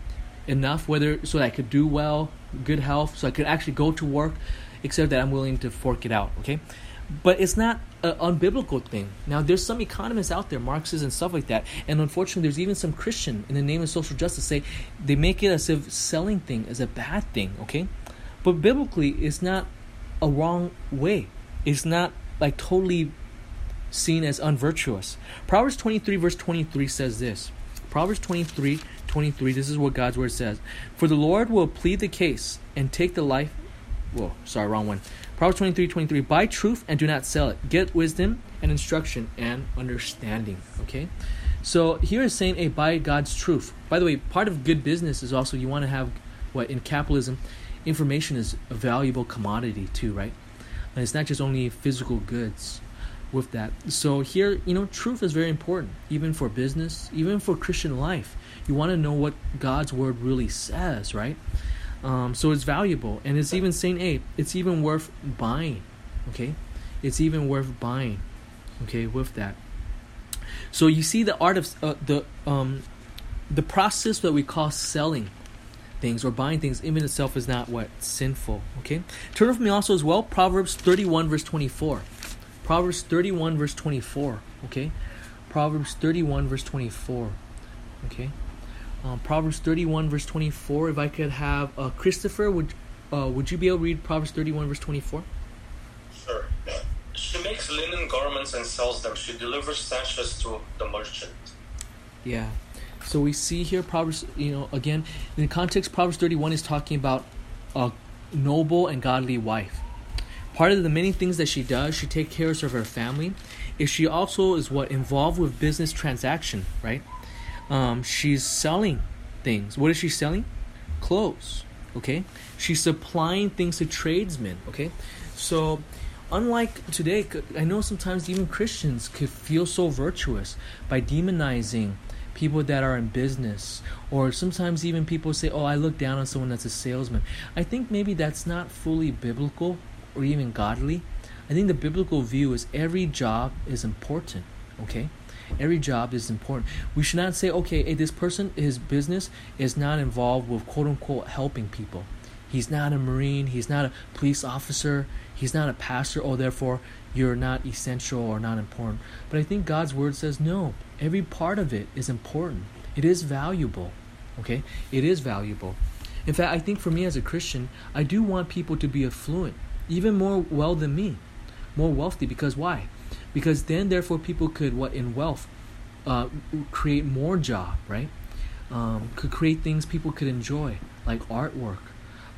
enough, whether so that I could do well, good health, so I could actually go to work, except that I'm willing to fork it out, okay? But it's not an unbiblical thing. Now, there's some economists out there, Marxists and stuff like that, and unfortunately, there's even some Christian in the name of social justice say they make it as if selling thing is a bad thing, okay? But biblically, it's not a wrong way. It's not like totally seen as unvirtuous. Proverbs twenty-three, verse twenty-three says this. Proverbs twenty-three, twenty-three, this is what God's word says. For the Lord will plead the case and take the life. Whoa, sorry, wrong one. Proverbs twenty-three, twenty-three. Buy truth and do not sell it. Get wisdom and instruction and understanding. Okay? So here is saying, hey, buy God's truth. By the way, part of good business is also you want to have, what, in capitalism, information is a valuable commodity too, right? And it's not just only physical goods with that. So here, you know, truth is very important, even for business, even for Christian life. You want to know what God's word really says, right? Um, so it's valuable. And it's even saying, hey, it's even worth buying, okay? It's even worth buying, okay, with that. So you see the art of uh, the um, the process that we call selling things or buying things even itself is not what? Sinful. Okay? Turn with me also as well, Proverbs thirty-one verse twenty-four. Proverbs thirty-one verse twenty-four. Okay? Proverbs thirty-one verse twenty-four. Okay? Um, Proverbs thirty-one verse twenty-four. If I could have uh, Christopher, would uh, would you be able to read Proverbs thirty-one verse twenty-four? Sure. She makes linen garments and sells them. She delivers sashes to the merchant. Yeah. So we see here Proverbs, you know, again, in context, Proverbs thirty-one is talking about a noble and godly wife. Part of the many things that she does, she takes care of her family. If she also is what? Involved with business transaction, right? Um, she's selling things. What is she selling? Clothes, okay? She's supplying things to tradesmen, okay? So unlike today, I know sometimes even Christians could feel so virtuous by demonizing people that are in business, or sometimes even people say, oh, I look down on someone that's a salesman. I think maybe that's not fully biblical or even godly. I think the biblical view is every job is important, okay? Every job is important. We should not say, okay, hey, this person, his business is not involved with quote-unquote helping people. He's not a Marine, he's not a police officer, he's not a pastor, oh, therefore you're not essential or not important. But I think God's word says no. Every part of it is important. It is valuable, okay? It is valuable. In fact, I think for me as a Christian, I do want people to be affluent, even more well than me, more wealthy. Because why? Because then, therefore, people could, what, in wealth, uh, create more job, right? Um, could create things people could enjoy, like artwork,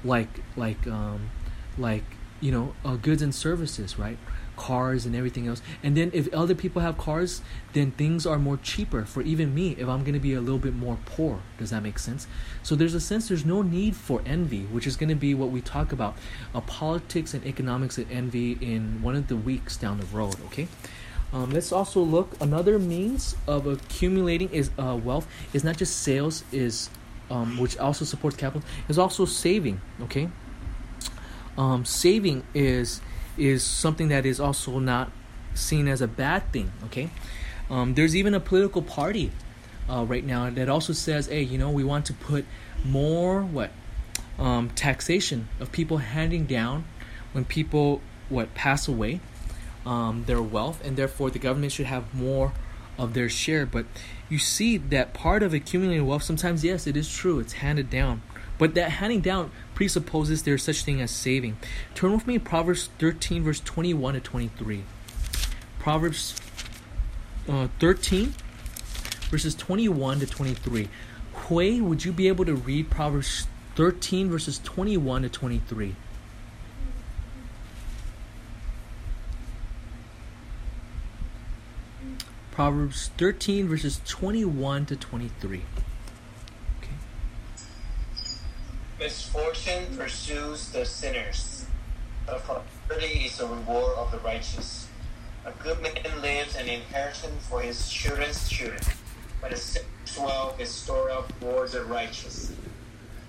like, like, um, like, you know, uh, goods and services, right? Cars and everything else. And then if other people have cars, then things are more cheaper for even me if I'm going to be a little bit more poor. Does that make sense? So there's a sense there's no need for envy, which is going to be what we talk about, uh, politics and economics and envy in one of the weeks down the road, okay? Um, let's also look, another means of accumulating is uh, wealth is not just sales, is um, which also supports capital, is also saving, okay? Um, saving is is something that is also not seen as a bad thing, okay? Um, there's even a political party uh, right now that also says, hey, you know, we want to put more, what, um, taxation of people handing down when people, what, pass away, um, their wealth, and therefore the government should have more of their share. But you see that part of accumulating wealth, sometimes, yes, it is true, it's handed down. But that handing down presupposes there's such thing as saving. Turn with me to Proverbs thirteen, verse twenty-one to twenty-three. Proverbs uh, thirteen, verses twenty-one to twenty-three. Hui, would you be able to read Proverbs thirteen, verses twenty-one to twenty-three? Proverbs thirteen, verses twenty-one to twenty-three. Misfortune pursues the sinners. The prosperity is the reward of the righteous. A good man leaves an inheritance for his children's children, but a sinner's wealth is stored up for the righteous.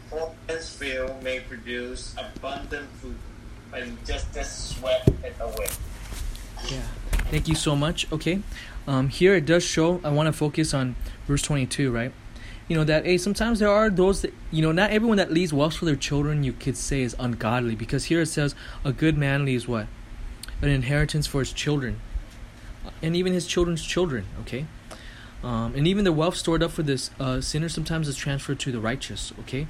Poor man's field may produce abundant food, but injustice swept it away. Yeah. Thank you so much. Okay. Um, here it does show, I want to focus on verse twenty-two, right? You know, that, hey, sometimes there are those that, you know, not everyone that leaves wealth for their children, you could say, is ungodly. Because here it says, a good man leaves what? An inheritance for his children. And even his children's children, okay? Um, and even the wealth stored up for this uh, sinner sometimes is transferred to the righteous, okay?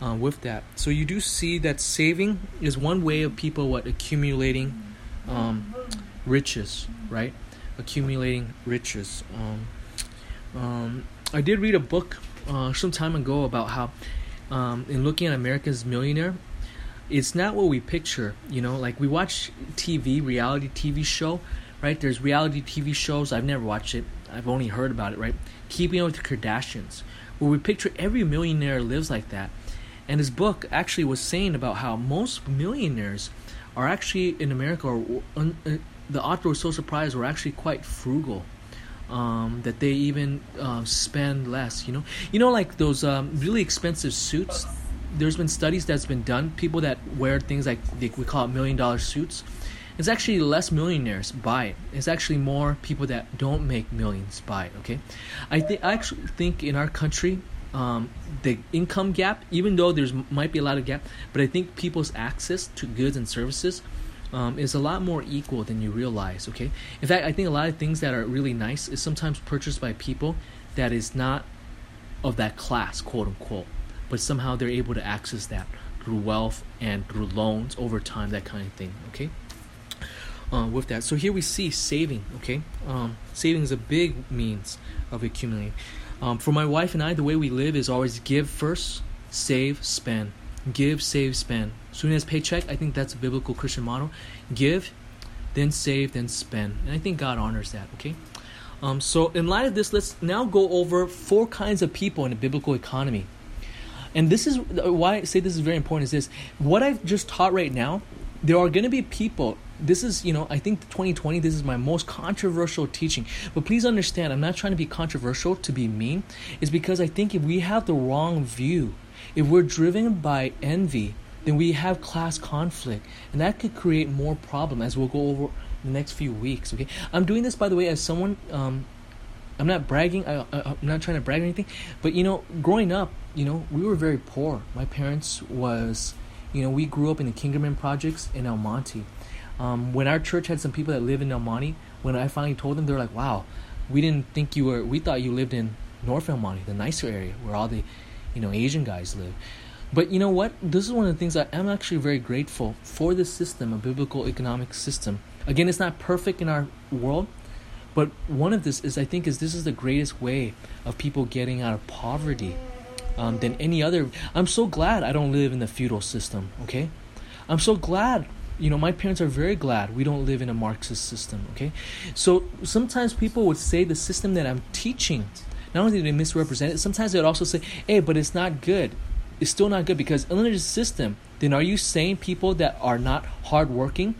Uh, with that. So you do see that saving is one way of people, what, accumulating um, riches, right? Accumulating riches. Um, um, I did read a book Uh, some time ago about how um, in looking at America's Millionaire, it's not what we picture, you know, like we watch T V, reality T V show, right? There's reality T V shows, I've never watched it, I've only heard about it, right? Keeping Up with the Kardashians, where we picture every millionaire lives like that. And his book actually was saying about how most millionaires are actually in America, or un, uh, the author was so surprised, were actually quite frugal. Um, that they even uh, spend less, you know, you know, like those um, really expensive suits. There's been studies that's been done. People that wear things like they, we call it million dollar suits. It's actually less millionaires buy it. It's actually more people that don't make millions buy it. Okay, I think I actually think in our country um, the income gap, even though there's might be a lot of gap, but I think people's access to goods and services um, is a lot more equal than you realize, okay? In fact, I think a lot of things that are really nice is sometimes purchased by people that is not of that class, quote unquote, but somehow they're able to access that through wealth and through loans over time, that kind of thing, okay? Uh, with that, so here we see saving, okay? Um, saving is a big means of accumulating. Um, for my wife and I, the way we live is always give first, save, spend. Give, save, spend. Soon as paycheck, I think that's a biblical Christian model. Give, then save, then spend. And I think God honors that, okay? Um, so in light of this, let's now go over four kinds of people in a biblical economy. And this is why I say this is very important is this. What I've just taught right now, there are going to be people. This is, you know, I think twenty twenty, this is my most controversial teaching. But please understand, I'm not trying to be controversial to be mean. It's because I think if we have the wrong view, if we're driven by envy, then we have class conflict. And that could create more problem as we'll go over the next few weeks, okay? I'm doing this, by the way, as someone, um, I'm not bragging, I, I, I'm not trying to brag or anything. But, you know, growing up, you know, we were very poor. My parents was, you know, we grew up in the Kingerman Projects in El Monte. Um, when our church had some people that live in El Monte, when I finally told them, they were like, wow, we didn't think you were, we thought you lived in North El Monte, the nicer area where all the, you know, Asian guys live. But you know what? This is one of the things I am actually very grateful for this system, a biblical economic system. Again, it's not perfect in our world, but one of this is, I think, is this is the greatest way of people getting out of poverty. Um, than any other. I'm so glad I don't live in the feudal system, okay? I'm so glad, you know, my parents are very glad we don't live in a Marxist system, okay? So sometimes people would say the system that I'm teaching, not only do they misrepresent it, sometimes they would also say, hey, but it's not good. It's still not good because under the system, then are you saying people that are not hardworking,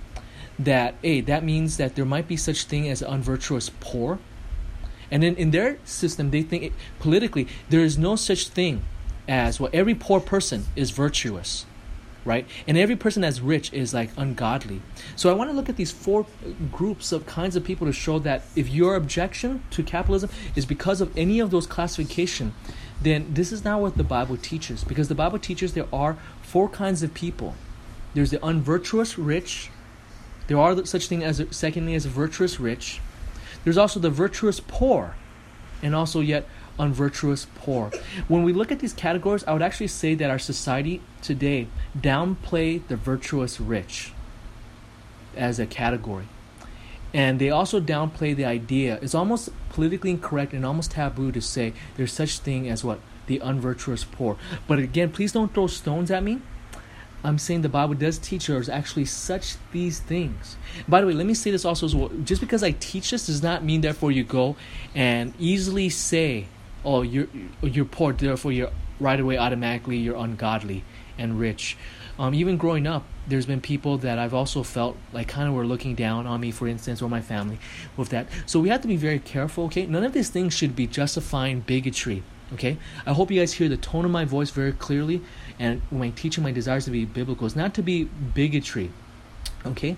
that, hey, that means that there might be such thing as unvirtuous poor? And then in their system, they think it, politically, there is no such thing as, well, every poor person is virtuous, right? And every person that's rich is like ungodly. So I want to look at these four groups of kinds of people to show that if your objection to capitalism is because of any of those classification, then this is not what the Bible teaches. Because the Bible teaches there are four kinds of people. There's the unvirtuous rich. There are such thing as, secondly, as virtuous rich. There's also the virtuous poor and also yet unvirtuous poor. When we look at these categories, I would actually say that our society today downplay the virtuous rich as a category. And they also downplay the idea. It's almost politically incorrect and almost taboo to say there's such thing as what? The unvirtuous poor. But again, please don't throw stones at me. I'm saying the Bible does teach us actually such these things. By the way, let me say this also as well. Just because I teach this does not mean therefore you go and easily say, oh, you're you're poor, therefore you're right away automatically you're ungodly and rich. Um, even growing up, there's been people that I've also felt like kind of were looking down on me, for instance, or my family with that. So we have to be very careful, okay? None of these things should be justifying bigotry. Okay, I hope you guys hear the tone of my voice very clearly, and when teaching, my desire is to be biblical. It's not to be bigotry. Okay,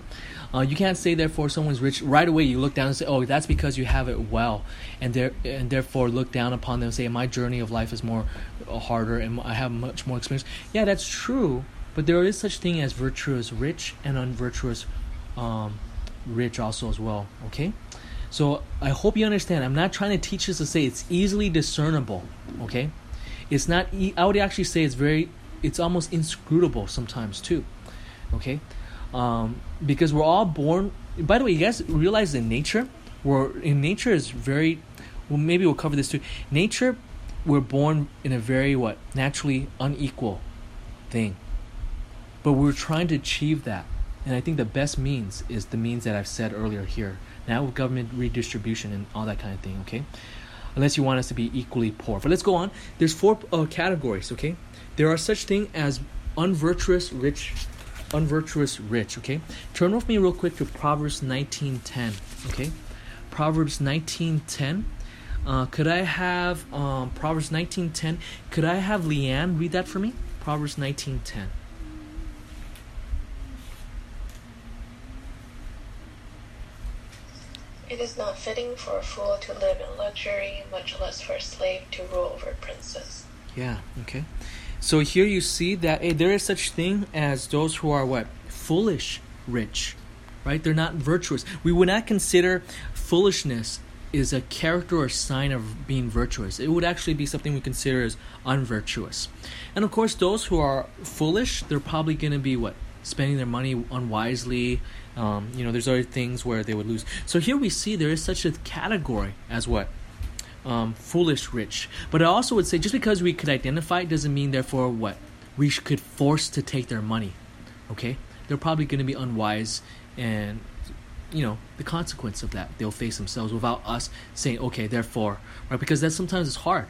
uh, you can't say therefore someone's rich right away. You look down and say, "Oh, that's because you have it well," and there and therefore look down upon them and say, "My journey of life is more uh, harder, and I have much more experience." Yeah, that's true, but there is such thing as virtuous rich and unvirtuous um, rich also as well. Okay. So I hope you understand. I'm not trying to teach this to say it's easily discernible, okay? It's not. E- I would actually say it's very. It's almost inscrutable sometimes too, okay? Um, because we're all born. By the way, you guys realize in nature, we're in nature is very. Well, maybe we'll cover this too. Nature, we're born in a very what naturally unequal thing, but we're trying to achieve that, and I think the best means is the means that I've said earlier here. Now with government redistribution and all that kind of thing, okay? Unless you want us to be equally poor. But let's go on. There's four uh, categories, okay? There are such thing as unvirtuous rich, unvirtuous rich, okay? Turn with me real quick to Proverbs nineteen ten, okay? Proverbs nineteen ten. Uh, could I have, um, Proverbs nineteen ten, could I have Leanne read that for me? Proverbs nineteen ten. It is not fitting for a fool to live in luxury, much less for a slave to rule over princes. Yeah, okay. So here you see that hey, there is such thing as those who are what? Foolish rich, right? They're not virtuous. We would not consider foolishness is a character or sign of being virtuous. It would actually be something we consider as unvirtuous. And of course, those who are foolish, they're probably going to be what? Spending their money unwisely. Um, you know, there's other things where they would lose. So here we see there is such a category as what? Um, foolish rich. But I also would say just because we could identify it doesn't mean therefore what? We could force to take their money. Okay? They're probably going to be unwise, and you know, the consequence of that they'll face themselves without us saying okay, therefore, right? Because that sometimes is hard.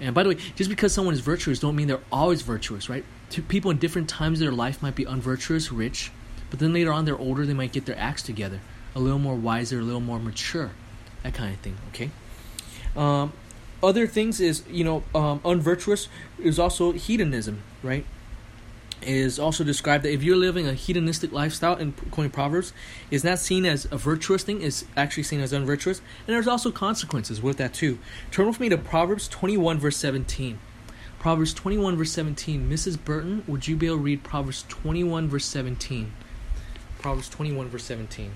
And by the way, just because someone is virtuous don't mean they're always virtuous, right? To people in different times of their life might be unvirtuous rich, but then later on they're older, they might get their acts together, a little more wiser, a little more mature, that kind of thing, okay? Um, other things is, you know, um, unvirtuous is also hedonism, right? It is also described that if you're living a hedonistic lifestyle, in according to Proverbs, it's not seen as a virtuous thing, it's actually seen as unvirtuous. And there's also consequences with that too. Turn with me to Proverbs twenty-one, verse seventeen. Proverbs twenty-one, verse seventeen. Missus Burton, would you be able to read Proverbs twenty-one, verse seventeen? Proverbs twenty-one, verse seventeen.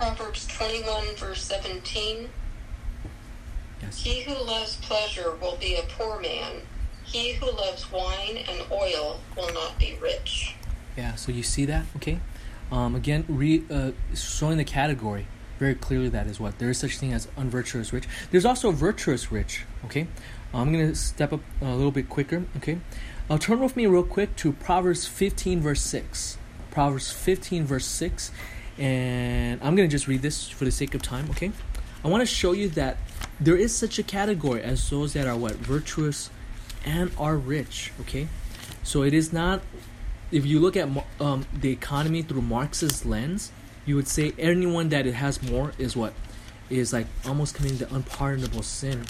Proverbs twenty-one, verse seventeen. Yes. He who loves pleasure will be a poor man. He who loves wine and oil will not be rich. Yeah, so you see that, okay? Um, again, re, uh, showing the category very clearly that is what? There is such thing as unvirtuous rich. There's also virtuous rich, okay? I'm going to step up a little bit quicker, okay? Uh, turn with me real quick to Proverbs fifteen, verse six. Proverbs fifteen, verse six. And I'm going to just read this for the sake of time, okay? I want to show you that there is such a category as those that are what? Virtuous and are rich, okay? So it is not, if you look at um, the economy through Marx's lens, you would say anyone that it has more is what? Is like almost committing the unpardonable sin.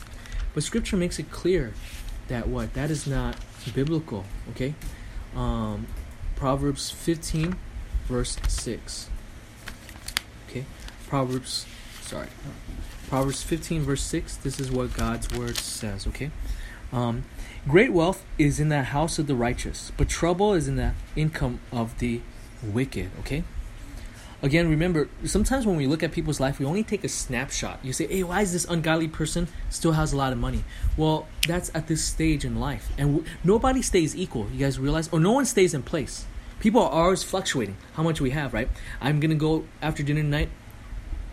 But Scripture makes it clear that what? That is not biblical, okay? Um, Proverbs fifteen, verse six. Proverbs, sorry, Proverbs fifteen, verse six, this is what God's word says, okay? Um, Great wealth is in the house of the righteous, but trouble is in the income of the wicked, okay? Again, remember, sometimes when we look at people's life, we only take a snapshot. You say, hey, why is this ungodly person still has a lot of money? Well, that's at this stage in life. And w- nobody stays equal, you guys realize? Or no one stays in place. People are always fluctuating how much we have, right? I'm going to go after dinner tonight,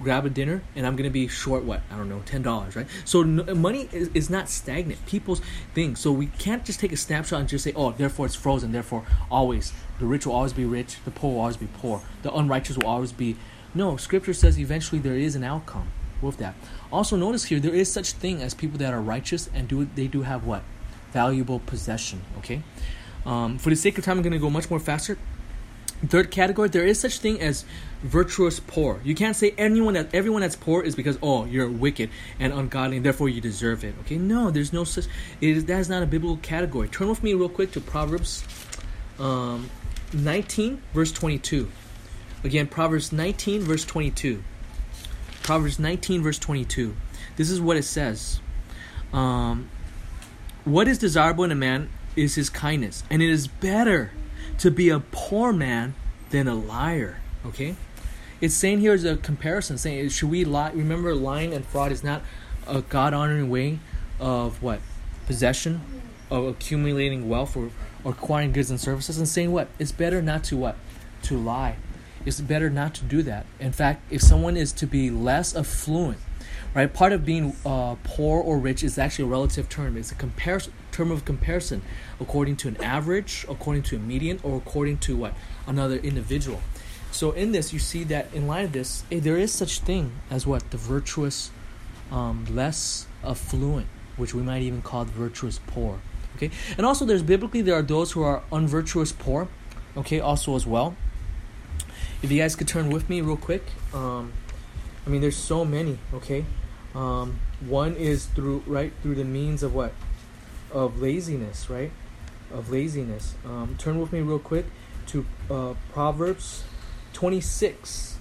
grab a dinner, and I'm going to be short, what, I don't know, ten dollars, right? So no, money is, is not stagnant. People's thing. So we can't just take a snapshot and just say, oh, therefore it's frozen, therefore always. The rich will always be rich, the poor will always be poor, the unrighteous will always be... No, Scripture says eventually there is an outcome with that. Also notice here, there is such thing as people that are righteous and do they do have what? Valuable possession, okay? Um, for the sake of time, I'm going to go much more faster. Third category, there is such thing as virtuous poor. You can't say anyone that everyone that's poor is because oh you're wicked and ungodly and therefore you deserve it. Okay, no, there's no such. It is, that is not a biblical category. Turn with me real quick to Proverbs um, nineteen, verse twenty-two. Again, Proverbs nineteen, verse twenty-two. Proverbs nineteen, verse twenty-two. This is what it says. Um, what is desirable in a man is his kindness, and it is better to be a poor man than a liar, okay? It's saying here is a comparison, saying should we lie? Remember, lying and fraud is not a God-honoring way of what? Possession, of accumulating wealth or, or acquiring goods and services, and saying what? It's better not to what? To lie. It's better not to do that. In fact, if someone is to be less affluent, right? Part of being uh, poor or rich is actually a relative term. It's a comparison, term of comparison, according to an average, according to a median, or according to what? Another individual. So in this, you see that in light of this, hey, there is such thing as what? The virtuous, um, less affluent, which we might even call the virtuous poor. Okay, and also there's biblically there are those who are unvirtuous poor. Okay, also as well. If you guys could turn with me real quick, um, I mean there's so many. Okay. Um, one is through right through the means of what? Of laziness, right? Of laziness. Um, turn with me real quick to uh, Proverbs twenty-six.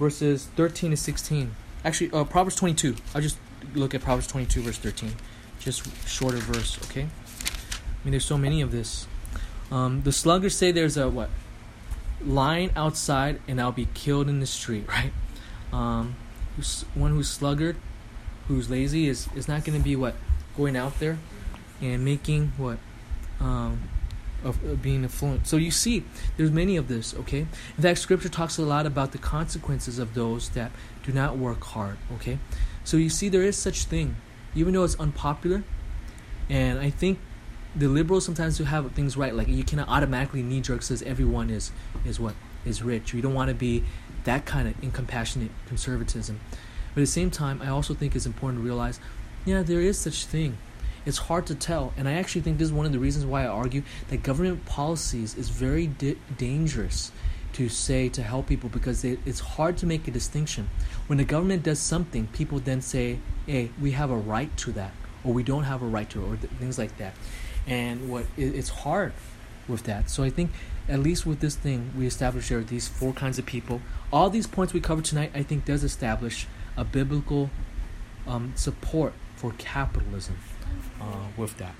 verses thirteen to sixteen. Actually, uh, Proverbs twenty-two. I'll just look at Proverbs twenty-two, verse thirteen. Just shorter verse, okay? I mean, there's so many of this. Um, the sluggards say there's a, what? Lion outside, and I'll be killed in the street, right? Um, who's, one who's sluggard, who's lazy, is, is not going to be, what? Going out there and making, what? Um... Of, of being affluent. So you see, there's many of this, okay? In fact, Scripture talks a lot about the consequences of those that do not work hard, okay? So you see, there is such thing, even though it's unpopular. And I think the liberals sometimes do have things right. Like, you cannot automatically knee-jerk says everyone is, is what? Is rich. You don't want to be that kind of incompassionate conservatism. But at the same time, I also think it's important to realize, yeah, there is such thing. It's hard to tell, and I actually think this is one of the reasons why I argue that government policies is very di- dangerous to say to help people, because they, it's hard to make a distinction. When the government does something, people then say, hey, we have a right to that, or we don't have a right to it, or th- things like that. And what it, it's hard with that. So I think at least with this thing, we establish there are these four kinds of people. All these points we covered tonight, I think, does establish a biblical um, support for capitalism. Uh, with that.